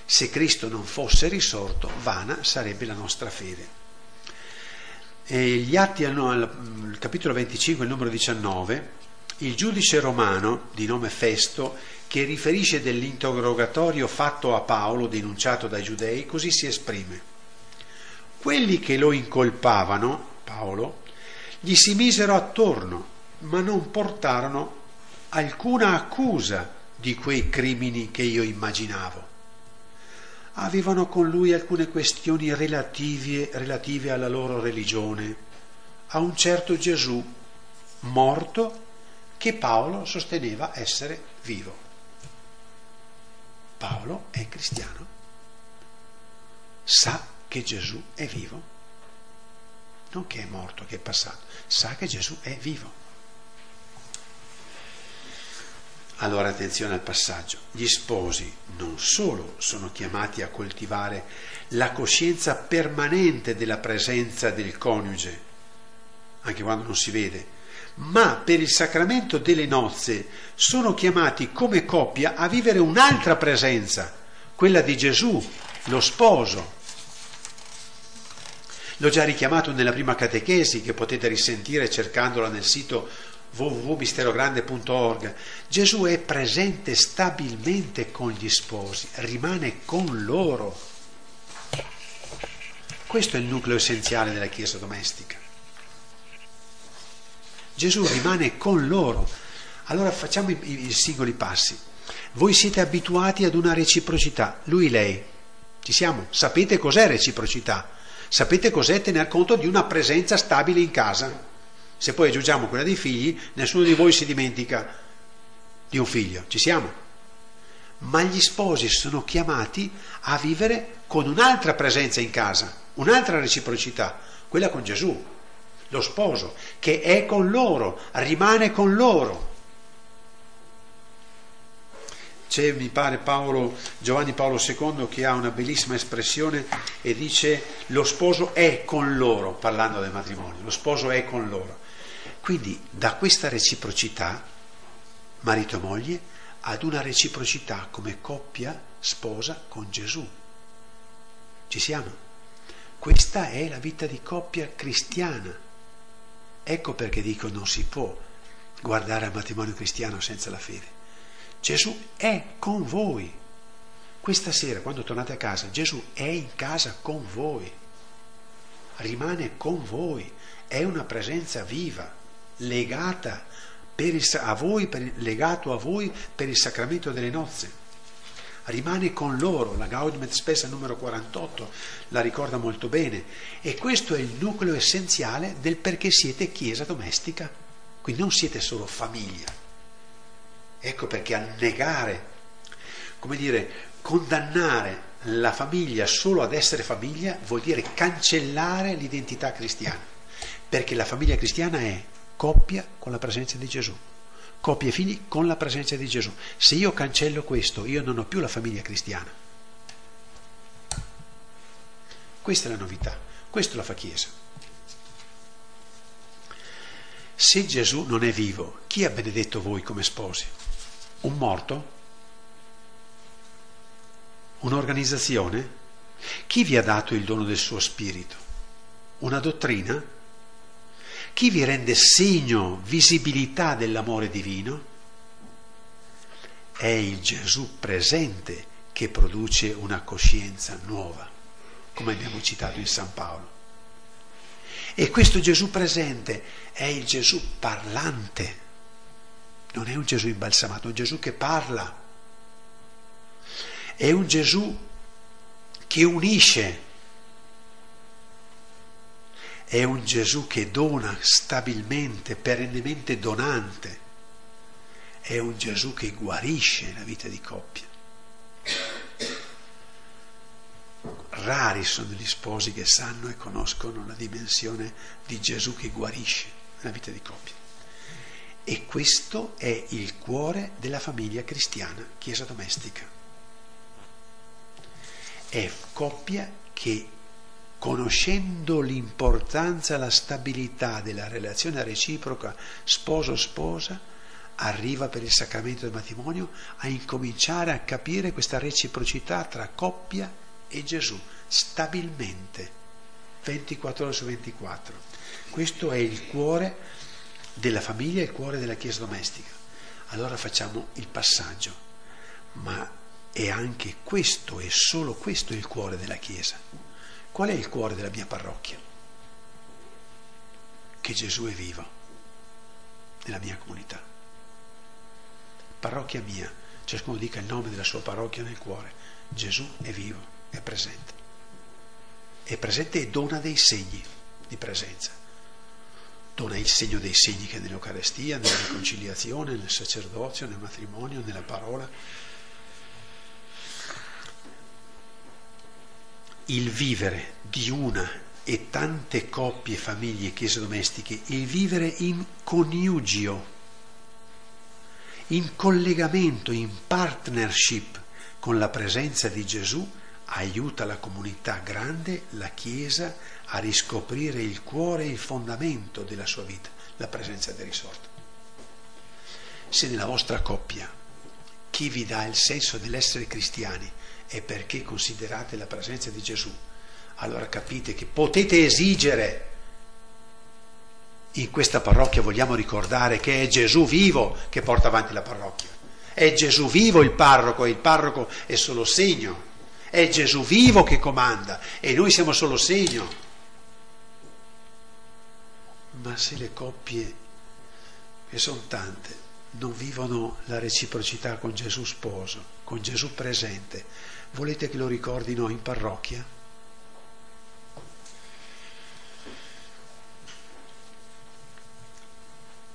Se Cristo non fosse risorto, vana sarebbe la nostra fede. E gli Atti al capitolo 25, il numero 19... Il giudice romano, di nome Festo, che riferisce dell'interrogatorio fatto a Paolo, denunciato dai giudei, così si esprime. Quelli che lo incolpavano, Paolo, gli si misero attorno, ma non portarono alcuna accusa di quei crimini che io immaginavo. Avevano con lui alcune questioni relative alla loro religione, a un certo Gesù, morto, che Paolo sosteneva essere vivo. Paolo è cristiano, sa che Gesù è vivo, non che è morto, che è passato, sa che Gesù è vivo. Allora attenzione al passaggio. Gli sposi non solo sono chiamati a coltivare la coscienza permanente della presenza del coniuge, anche quando non si vede, ma per il sacramento delle nozze sono chiamati come coppia a vivere un'altra presenza, quella di Gesù, lo sposo. L'ho già richiamato nella prima catechesi, che potete risentire cercandola nel sito www.misterogrande.org. Gesù è presente stabilmente con gli sposi, rimane con loro. Questo è il nucleo essenziale della Chiesa domestica. Gesù rimane con loro. Allora facciamo i singoli passi. Voi siete abituati ad una reciprocità, lui, lei. Ci siamo? Sapete cos'è reciprocità? Sapete cos'è tener conto di una presenza stabile in casa? Se poi aggiungiamo quella dei figli, nessuno di voi si dimentica di un figlio, ci siamo? Ma gli sposi sono chiamati a vivere con un'altra presenza in casa, un'altra reciprocità, quella con Gesù, lo sposo, che è con loro, rimane con loro. C'è, mi pare, Giovanni Paolo II, che ha una bellissima espressione e dice: lo sposo è con loro, parlando del matrimonio, lo sposo è con loro. Quindi da questa reciprocità, marito-moglie, ad una reciprocità come coppia sposa con Gesù. Ci siamo? Questa è la vita di coppia cristiana. Ecco perché dico: non si può guardare al matrimonio cristiano senza la fede. Gesù è con voi. Questa sera, quando tornate a casa, Gesù è in casa con voi, rimane con voi, è una presenza viva, legata legato a voi per il sacramento delle nozze. Rimane con loro, la Gaudium et Spes numero 48 la ricorda molto bene, e questo è il nucleo essenziale del perché siete chiesa domestica. Quindi non siete solo famiglia. Ecco perché annegare, condannare la famiglia solo ad essere famiglia vuol dire cancellare l'identità cristiana, perché la famiglia cristiana è coppia con la presenza di Gesù, coppia e figli con la presenza di Gesù. Se io cancello questo, io non ho più la famiglia cristiana. Questa è la novità, questo la fa Chiesa. Se Gesù non è vivo, chi ha benedetto voi come sposi? Un morto? Un'organizzazione? Chi vi ha dato il dono del suo spirito? Una dottrina? Chi vi rende segno, visibilità dell'amore divino? È il Gesù presente che produce una coscienza nuova, come abbiamo citato in San Paolo. E questo Gesù presente è il Gesù parlante, non è un Gesù imbalsamato, è un Gesù che parla. È un Gesù che unisce, è un Gesù che dona stabilmente, perennemente donante, è un Gesù che guarisce la vita di coppia. Rari sono gli sposi che sanno e conoscono la dimensione di Gesù che guarisce la vita di coppia. E questo è il cuore della famiglia cristiana, Chiesa domestica. È coppia che, conoscendo l'importanza, la stabilità della relazione reciproca sposo-sposa, arriva per il sacramento del matrimonio a incominciare a capire questa reciprocità tra coppia e Gesù, stabilmente, 24 ore su 24. Questo è il cuore della famiglia, il cuore della Chiesa domestica. Allora facciamo il passaggio, ma e anche questo, e solo questo, è il cuore della Chiesa. Qual è il cuore della mia parrocchia? Che Gesù è vivo nella mia comunità. Parrocchia mia, ciascuno dica il nome della sua parrocchia nel cuore. Gesù è vivo, è presente e dona dei segni di presenza. Dona il segno dei segni, che è nell'Eucarestia, nella riconciliazione, nel sacerdozio, nel matrimonio, nella parola. Il vivere di una e tante coppie, famiglie, chiese domestiche, il vivere in coniugio, in collegamento, in partnership con la presenza di Gesù, aiuta la comunità grande, la Chiesa, a riscoprire il cuore e il fondamento della sua vita, la presenza del risorto. Se nella vostra coppia chi vi dà il senso dell'essere cristiani è perché considerate la presenza di Gesù, allora capite che potete esigere. In questa parrocchia vogliamo ricordare che è Gesù vivo che porta avanti la parrocchia, è Gesù vivo il parroco, e il parroco è solo segno, è Gesù vivo che comanda e noi siamo solo segno. Ma se le coppie, che sono tante, non vivono la reciprocità con Gesù sposo, con Gesù presente, volete che lo ricordino in parrocchia?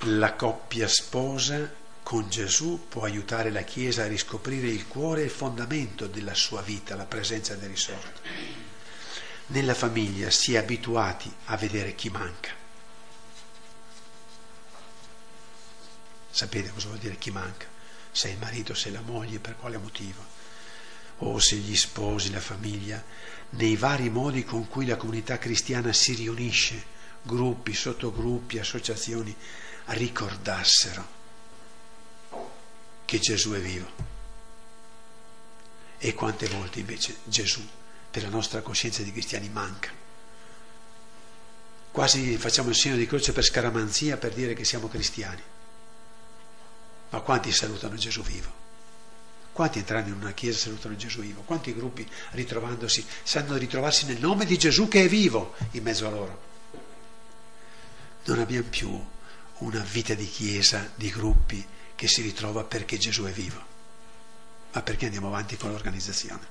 La coppia sposa con Gesù può aiutare la Chiesa a riscoprire il cuore e il fondamento della sua vita, la presenza del risorto. Nella famiglia si è abituati a vedere chi manca. Sapete cosa vuol dire chi manca? Se il marito, se la moglie, per quale motivo? O se gli sposi, la famiglia, nei vari modi con cui la comunità cristiana si riunisce, gruppi, sottogruppi, associazioni, ricordassero che Gesù è vivo. E quante volte invece Gesù per la nostra coscienza di cristiani manca, quasi facciamo il segno di croce per scaramanzia, per dire che siamo cristiani. Ma quanti salutano Gesù vivo? Quanti entrando in una chiesa salutano Gesù vivo? Quanti gruppi, ritrovandosi, sanno ritrovarsi nel nome di Gesù che è vivo in mezzo a loro? Non abbiamo più una vita di chiesa, di gruppi, che si ritrova perché Gesù è vivo, ma perché andiamo avanti con l'organizzazione.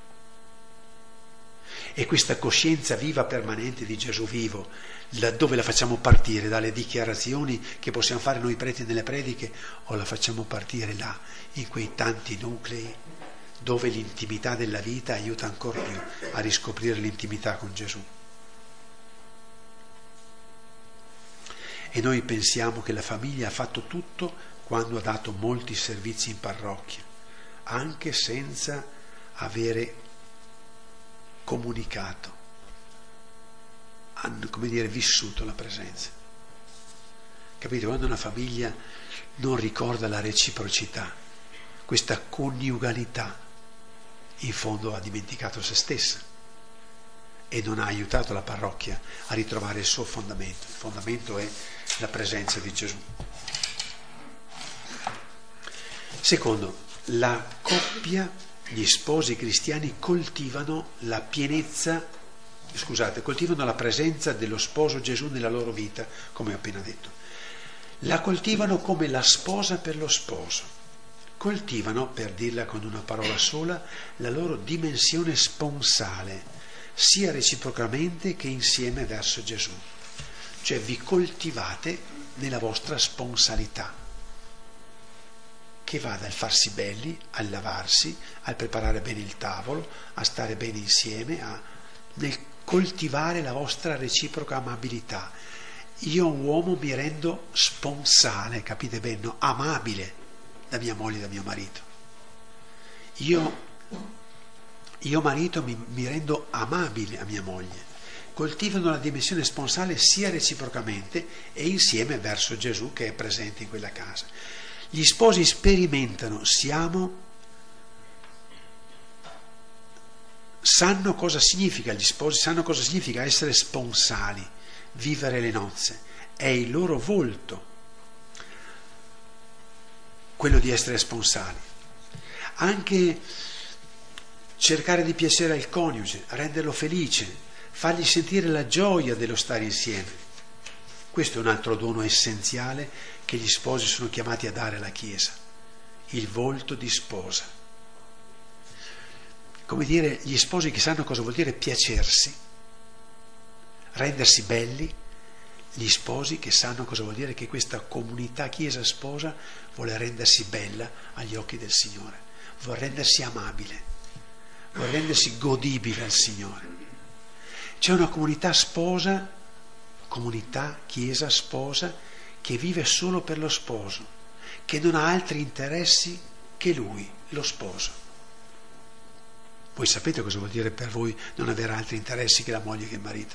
E questa coscienza viva permanente di Gesù vivo, laddove la facciamo partire? Dalle dichiarazioni che possiamo fare noi preti nelle prediche, o la facciamo partire là, in quei tanti nuclei dove l'intimità della vita aiuta ancora più a riscoprire l'intimità con Gesù? E noi pensiamo che la famiglia ha fatto tutto quando ha dato molti servizi in parrocchia, anche senza avere comunicato, come dire, vissuto la presenza. Capite? Quando una famiglia non ricorda la reciprocità, questa coniugalità, in fondo ha dimenticato se stessa e non ha aiutato la parrocchia a ritrovare il suo fondamento. Il fondamento è la presenza di Gesù. Secondo, la coppia, gli sposi cristiani coltivano la presenza dello sposo Gesù nella loro vita, come ho appena detto. La coltivano come la sposa per lo sposo. Coltivano, per dirla con una parola sola, la loro dimensione sponsale, sia reciprocamente che insieme verso Gesù. Cioè vi coltivate nella vostra sponsalità, che va dal farsi belli, al lavarsi, al preparare bene il tavolo, a stare bene insieme, nel coltivare la vostra reciproca amabilità. Io uomo mi rendo sponsale, capite bene, no? Amabile da mia moglie, da mio marito. Io marito mi rendo amabile a mia moglie. Coltivano la dimensione sponsale sia reciprocamente e insieme verso Gesù che è presente in quella casa. Gli sposi sanno cosa significa essere sponsali, vivere le nozze. È il loro volto quello di essere sponsali. Anche cercare di piacere al coniuge, renderlo felice, fargli sentire la gioia dello stare insieme. Questo è un altro dono essenziale che gli sposi sono chiamati a dare alla Chiesa, il volto di sposa. Come dire, gli sposi che sanno cosa vuol dire piacersi, rendersi belli, gli sposi che sanno cosa vuol dire che questa comunità Chiesa sposa vuole rendersi bella agli occhi del Signore, vuole rendersi amabile, vuol rendersi godibile al Signore. C'è una comunità Chiesa sposa, che vive solo per lo sposo, che non ha altri interessi che lui, lo sposo. Voi sapete cosa vuol dire per voi non avere altri interessi che la moglie e che il marito.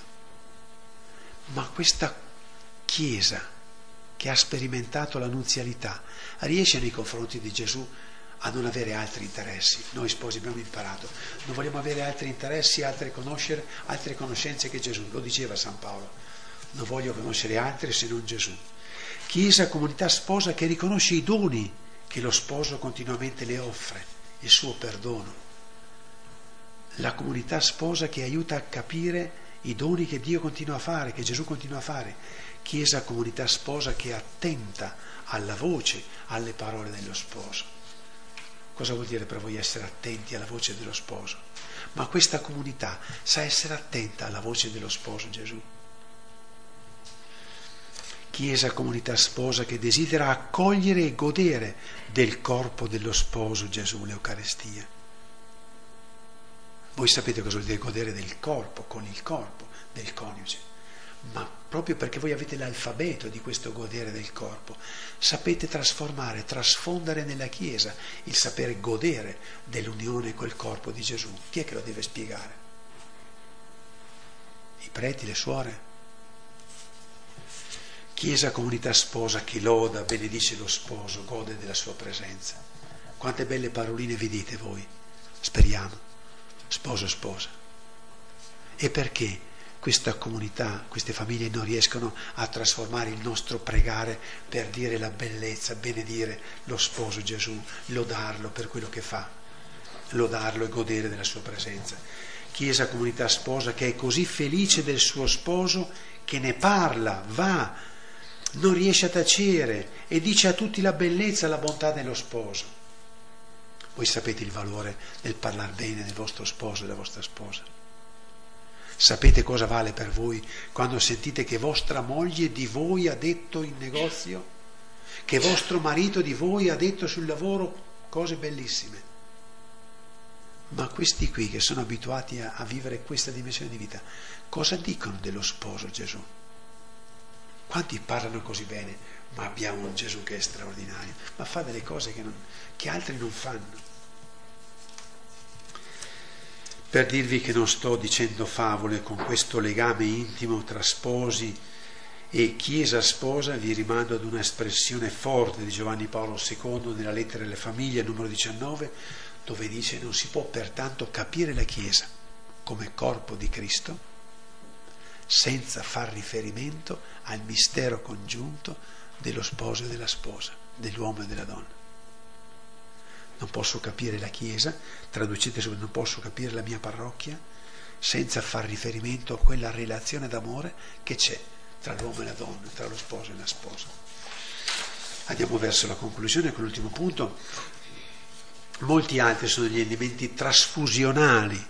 Ma questa Chiesa che ha sperimentato la nuzialità riesce nei confronti di Gesù a non avere altri interessi. Noi sposi abbiamo imparato, non vogliamo avere altri interessi, altre conoscenze che Gesù. Lo diceva San Paolo, non voglio conoscere altri se non Gesù. Chiesa, comunità sposa che riconosce i doni che lo sposo continuamente le offre, il suo perdono. La comunità sposa che aiuta a capire i doni che Dio continua a fare, che Gesù continua a fare. Chiesa, comunità sposa che è attenta alla voce, alle parole dello sposo. Cosa vuol dire per voi essere attenti alla voce dello sposo? Ma questa comunità sa essere attenta alla voce dello sposo Gesù. Chiesa, comunità sposa che desidera accogliere e godere del corpo dello sposo Gesù, l'Eucaristia. Voi sapete cosa vuol dire godere del corpo, con il corpo del coniuge, ma proprio perché voi avete l'alfabeto di questo godere del corpo, sapete trasformare, trasfondere nella Chiesa il sapere godere dell'unione col corpo di Gesù. Chi è che lo deve spiegare? I preti, le suore? Chiesa, comunità sposa che loda, benedice lo sposo, gode della sua presenza. Quante belle paroline vi dite voi, speriamo. Sposo, sposa. E perché questa comunità, queste famiglie non riescono a trasformare il nostro pregare per dire la bellezza, benedire lo sposo Gesù, lodarlo per quello che fa, lodarlo e godere della sua presenza. Chiesa, comunità sposa che è così felice del suo sposo che ne parla, va, non riesce a tacere e dice a tutti la bellezza, la bontà dello sposo. Voi sapete il valore del parlare bene del vostro sposo e della vostra sposa. Sapete cosa vale per voi quando sentite che vostra moglie di voi ha detto in negozio, che vostro marito di voi ha detto sul lavoro cose bellissime. Ma questi qui che sono abituati a vivere questa dimensione di vita, cosa dicono dello sposo Gesù? Quanti parlano così bene? Ma abbiamo un Gesù che è straordinario, ma fa delle cose che altri non fanno. Per dirvi che non sto dicendo favole, con questo legame intimo tra sposi e Chiesa sposa vi rimando ad una espressione forte di Giovanni Paolo II nella lettera alle famiglie numero 19, dove dice: non si può pertanto capire la Chiesa come corpo di Cristo senza far riferimento al mistero congiunto dello sposo e della sposa, dell'uomo e della donna. Non posso capire la Chiesa, traducete subito, non posso capire la mia parrocchia senza far riferimento a quella relazione d'amore che c'è tra l'uomo e la donna, tra lo sposo e la sposa. Andiamo verso la conclusione con l'ultimo punto. Molti altri sono gli elementi trasfusionali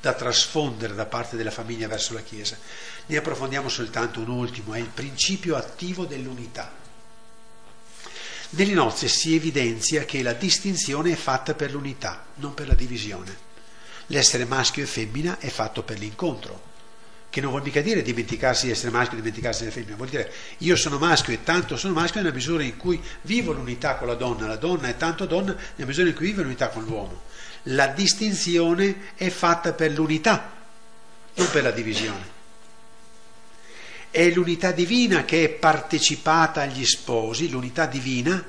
da trasfondere da parte della famiglia verso la Chiesa. Ne approfondiamo soltanto un ultimo, è il principio attivo dell'unità. Nelle nozze si evidenzia che la distinzione è fatta per l'unità, non per la divisione. L'essere maschio e femmina è fatto per l'incontro, che non vuol mica dire dimenticarsi di essere maschio e dimenticarsi di femmina, vuol dire io sono maschio e tanto sono maschio nella misura in cui vivo l'unità con la donna è tanto donna nella misura in cui vivo l'unità con l'uomo. La distinzione è fatta per l'unità, non per la divisione. È l'unità divina che è partecipata agli sposi, l'unità divina,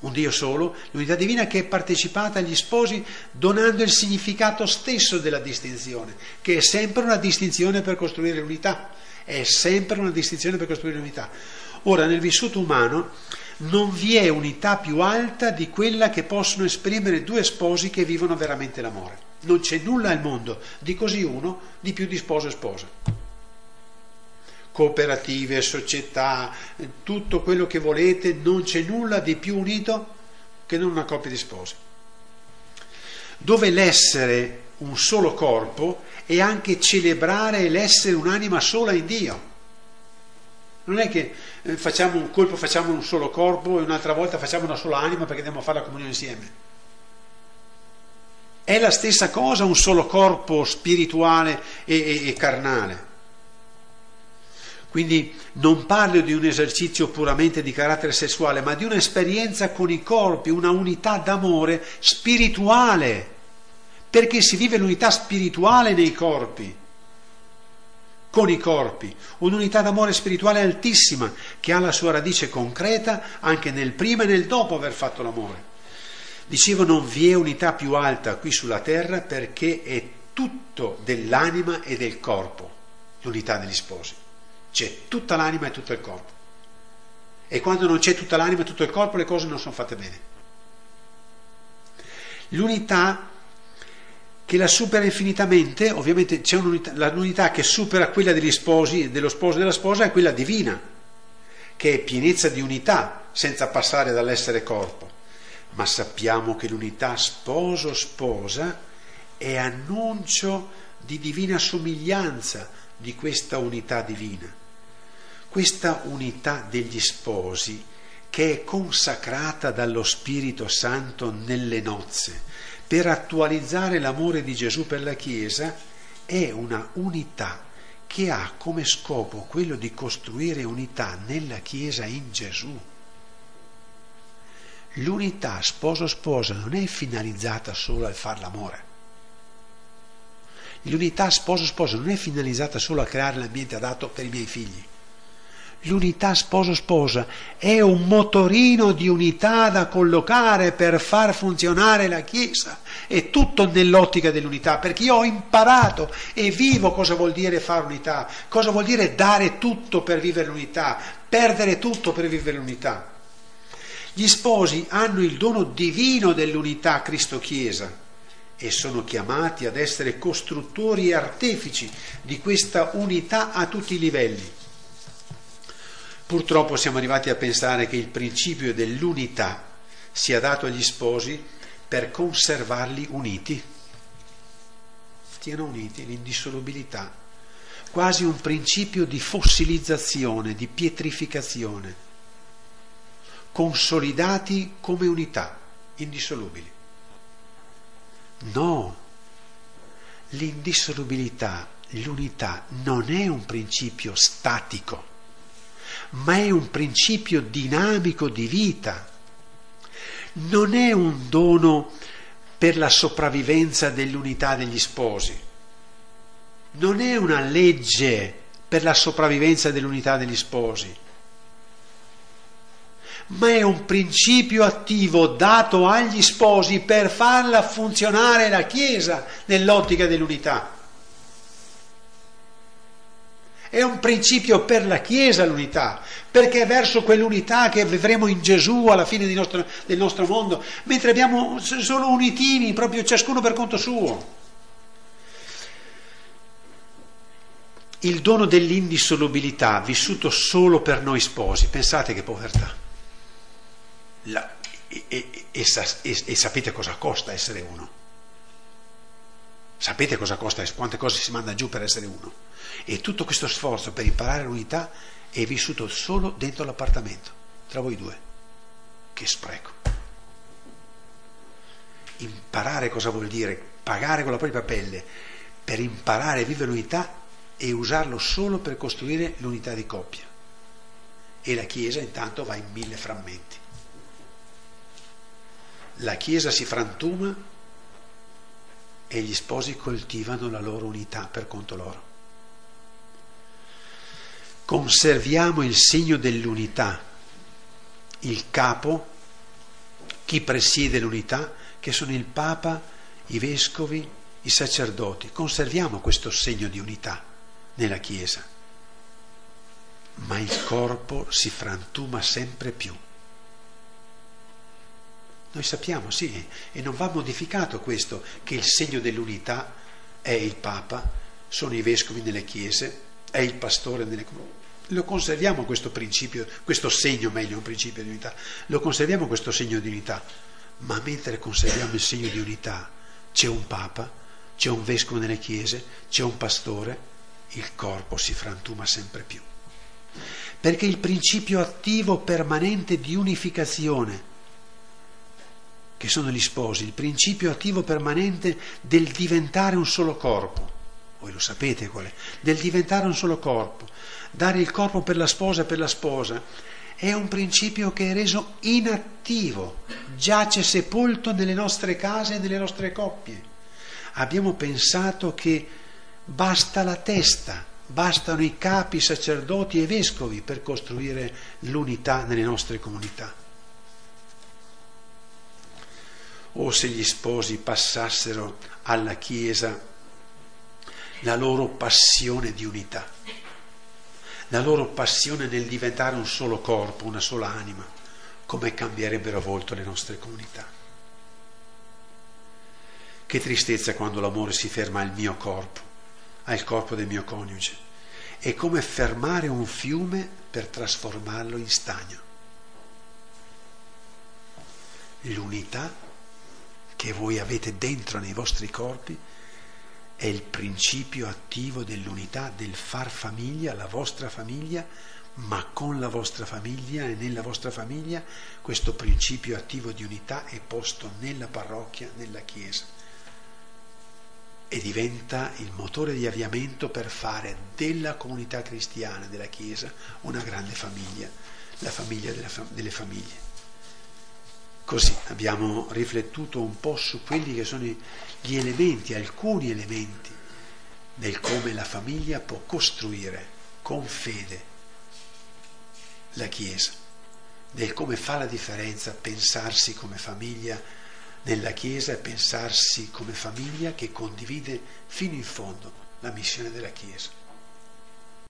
un Dio solo, l'unità divina che è partecipata agli sposi donando il significato stesso della distinzione, che è sempre una distinzione per costruire l'unità, è sempre una distinzione per costruire l'unità. Ora, nel vissuto umano non vi è unità più alta di quella che possono esprimere due sposi che vivono veramente l'amore. Non c'è nulla al mondo di così uno di più di sposo e sposa. Cooperative, società, tutto quello che volete, non c'è nulla di più unito che non una coppia di sposi, dove l'essere un solo corpo è anche celebrare l'essere un'anima sola in Dio. Non è che facciamo un colpo, facciamo un solo corpo e un'altra volta facciamo una sola anima perché andiamo a fare la comunione insieme. È la stessa cosa un solo corpo spirituale e carnale. Quindi non parlo di un esercizio puramente di carattere sessuale, ma di un'esperienza con i corpi, una unità d'amore spirituale, perché si vive l'unità spirituale nei corpi, con i corpi, un'unità d'amore spirituale altissima che ha la sua radice concreta anche nel prima e nel dopo aver fatto l'amore. Dicevo, non vi è unità più alta qui sulla terra, perché è tutto dell'anima e del corpo, l'unità degli sposi. C'è tutta l'anima e tutto il corpo. E quando non c'è tutta l'anima e tutto il corpo, le cose non sono fatte bene. L'unità che la supera infinitamente, ovviamente c'è l'unità che supera quella degli sposi, dello sposo e della sposa, è quella divina, che è pienezza di unità, senza passare dall'essere corpo. Ma sappiamo che l'unità sposo-sposa è annuncio di divina somiglianza di questa unità divina, questa unità degli sposi che è consacrata dallo Spirito Santo nelle nozze per attualizzare l'amore di Gesù per la Chiesa. È una unità che ha come scopo quello di costruire unità nella Chiesa in Gesù. L'unità sposo-sposa non è finalizzata solo al far l'amore. L'unità sposo-sposo non è finalizzata solo a creare l'ambiente adatto per i miei figli. L'unità sposo-sposa è un motorino di unità da collocare per far funzionare la Chiesa. È tutto nell'ottica dell'unità, perché io ho imparato e vivo cosa vuol dire fare unità, cosa vuol dire dare tutto per vivere l'unità, perdere tutto per vivere l'unità. Gli sposi hanno il dono divino dell'unità Cristo-Chiesa e sono chiamati ad essere costruttori e artefici di questa unità a tutti i livelli. Purtroppo siamo arrivati a pensare che il principio dell'unità sia dato agli sposi per conservarli uniti. Stiano uniti, l'indissolubilità, quasi un principio di fossilizzazione, di pietrificazione, consolidati come unità, indissolubili. No, l'indissolubilità, l'unità non è un principio statico, ma è un principio dinamico di vita. Non è un dono per la sopravvivenza dell'unità degli sposi, non è una legge per la sopravvivenza dell'unità degli sposi, ma è un principio attivo dato agli sposi per farla funzionare la Chiesa nell'ottica dell'unità. È un principio per la Chiesa l'unità, perché è verso quell'unità che vivremo in Gesù alla fine del nostro mondo, mentre abbiamo solo unitini, proprio ciascuno per conto suo. Il dono dell'indissolubilità vissuto solo per noi sposi, pensate che povertà. E sapete cosa costa essere uno? Sapete cosa costa, quante cose si manda giù per essere uno? E tutto questo sforzo per imparare l'unità è vissuto solo dentro l'appartamento, tra voi due. Che spreco! Imparare cosa vuol dire pagare con la propria pelle per imparare a vivere l'unità e usarlo solo per costruire l'unità di coppia. E la Chiesa intanto va in 1000 frammenti. La Chiesa si frantuma e gli sposi coltivano la loro unità per conto loro. Conserviamo il segno dell'unità, il capo, chi presiede l'unità, che sono il Papa, i vescovi, i sacerdoti. Conserviamo questo segno di unità nella Chiesa, ma il corpo si frantuma sempre più. Noi sappiamo, sì, e non va modificato questo, che il segno dell'unità è il Papa, sono i vescovi nelle chiese, è il pastore nelle comunità. Lo conserviamo questo principio, questo segno, meglio, un principio di unità, lo conserviamo questo segno di unità, ma mentre conserviamo il segno di unità c'è un Papa, c'è un vescovo nelle chiese, c'è un pastore, il corpo si frantuma sempre più. Perché il principio attivo permanente di unificazione, che sono gli sposi, il principio attivo permanente del diventare un solo corpo, voi lo sapete qual è, del diventare un solo corpo, dare il corpo per la sposa, è un principio che è reso inattivo, giace sepolto nelle nostre case e nelle nostre coppie. Abbiamo pensato che basta la testa, bastano i capi, sacerdoti e vescovi per costruire l'unità nelle nostre comunità. O se gli sposi passassero alla Chiesa la loro passione di unità, la loro passione nel diventare un solo corpo, una sola anima, come cambierebbero volto le nostre comunità. Che tristezza quando l'amore si ferma al mio corpo, al corpo del mio coniuge. È come fermare un fiume per trasformarlo in stagno. L'unità che voi avete dentro nei vostri corpi è il principio attivo dell'unità, del far famiglia, la vostra famiglia, ma con la vostra famiglia e nella vostra famiglia. Questo principio attivo di unità è posto nella parrocchia, nella Chiesa, e diventa il motore di avviamento per fare della comunità cristiana, della Chiesa, una grande famiglia, la famiglia delle famiglie. Così abbiamo riflettuto un po' su quelli che sono gli elementi, alcuni elementi del come la famiglia può costruire con fede la Chiesa, del come fa la differenza pensarsi come famiglia nella Chiesa e pensarsi come famiglia che condivide fino in fondo la missione della Chiesa.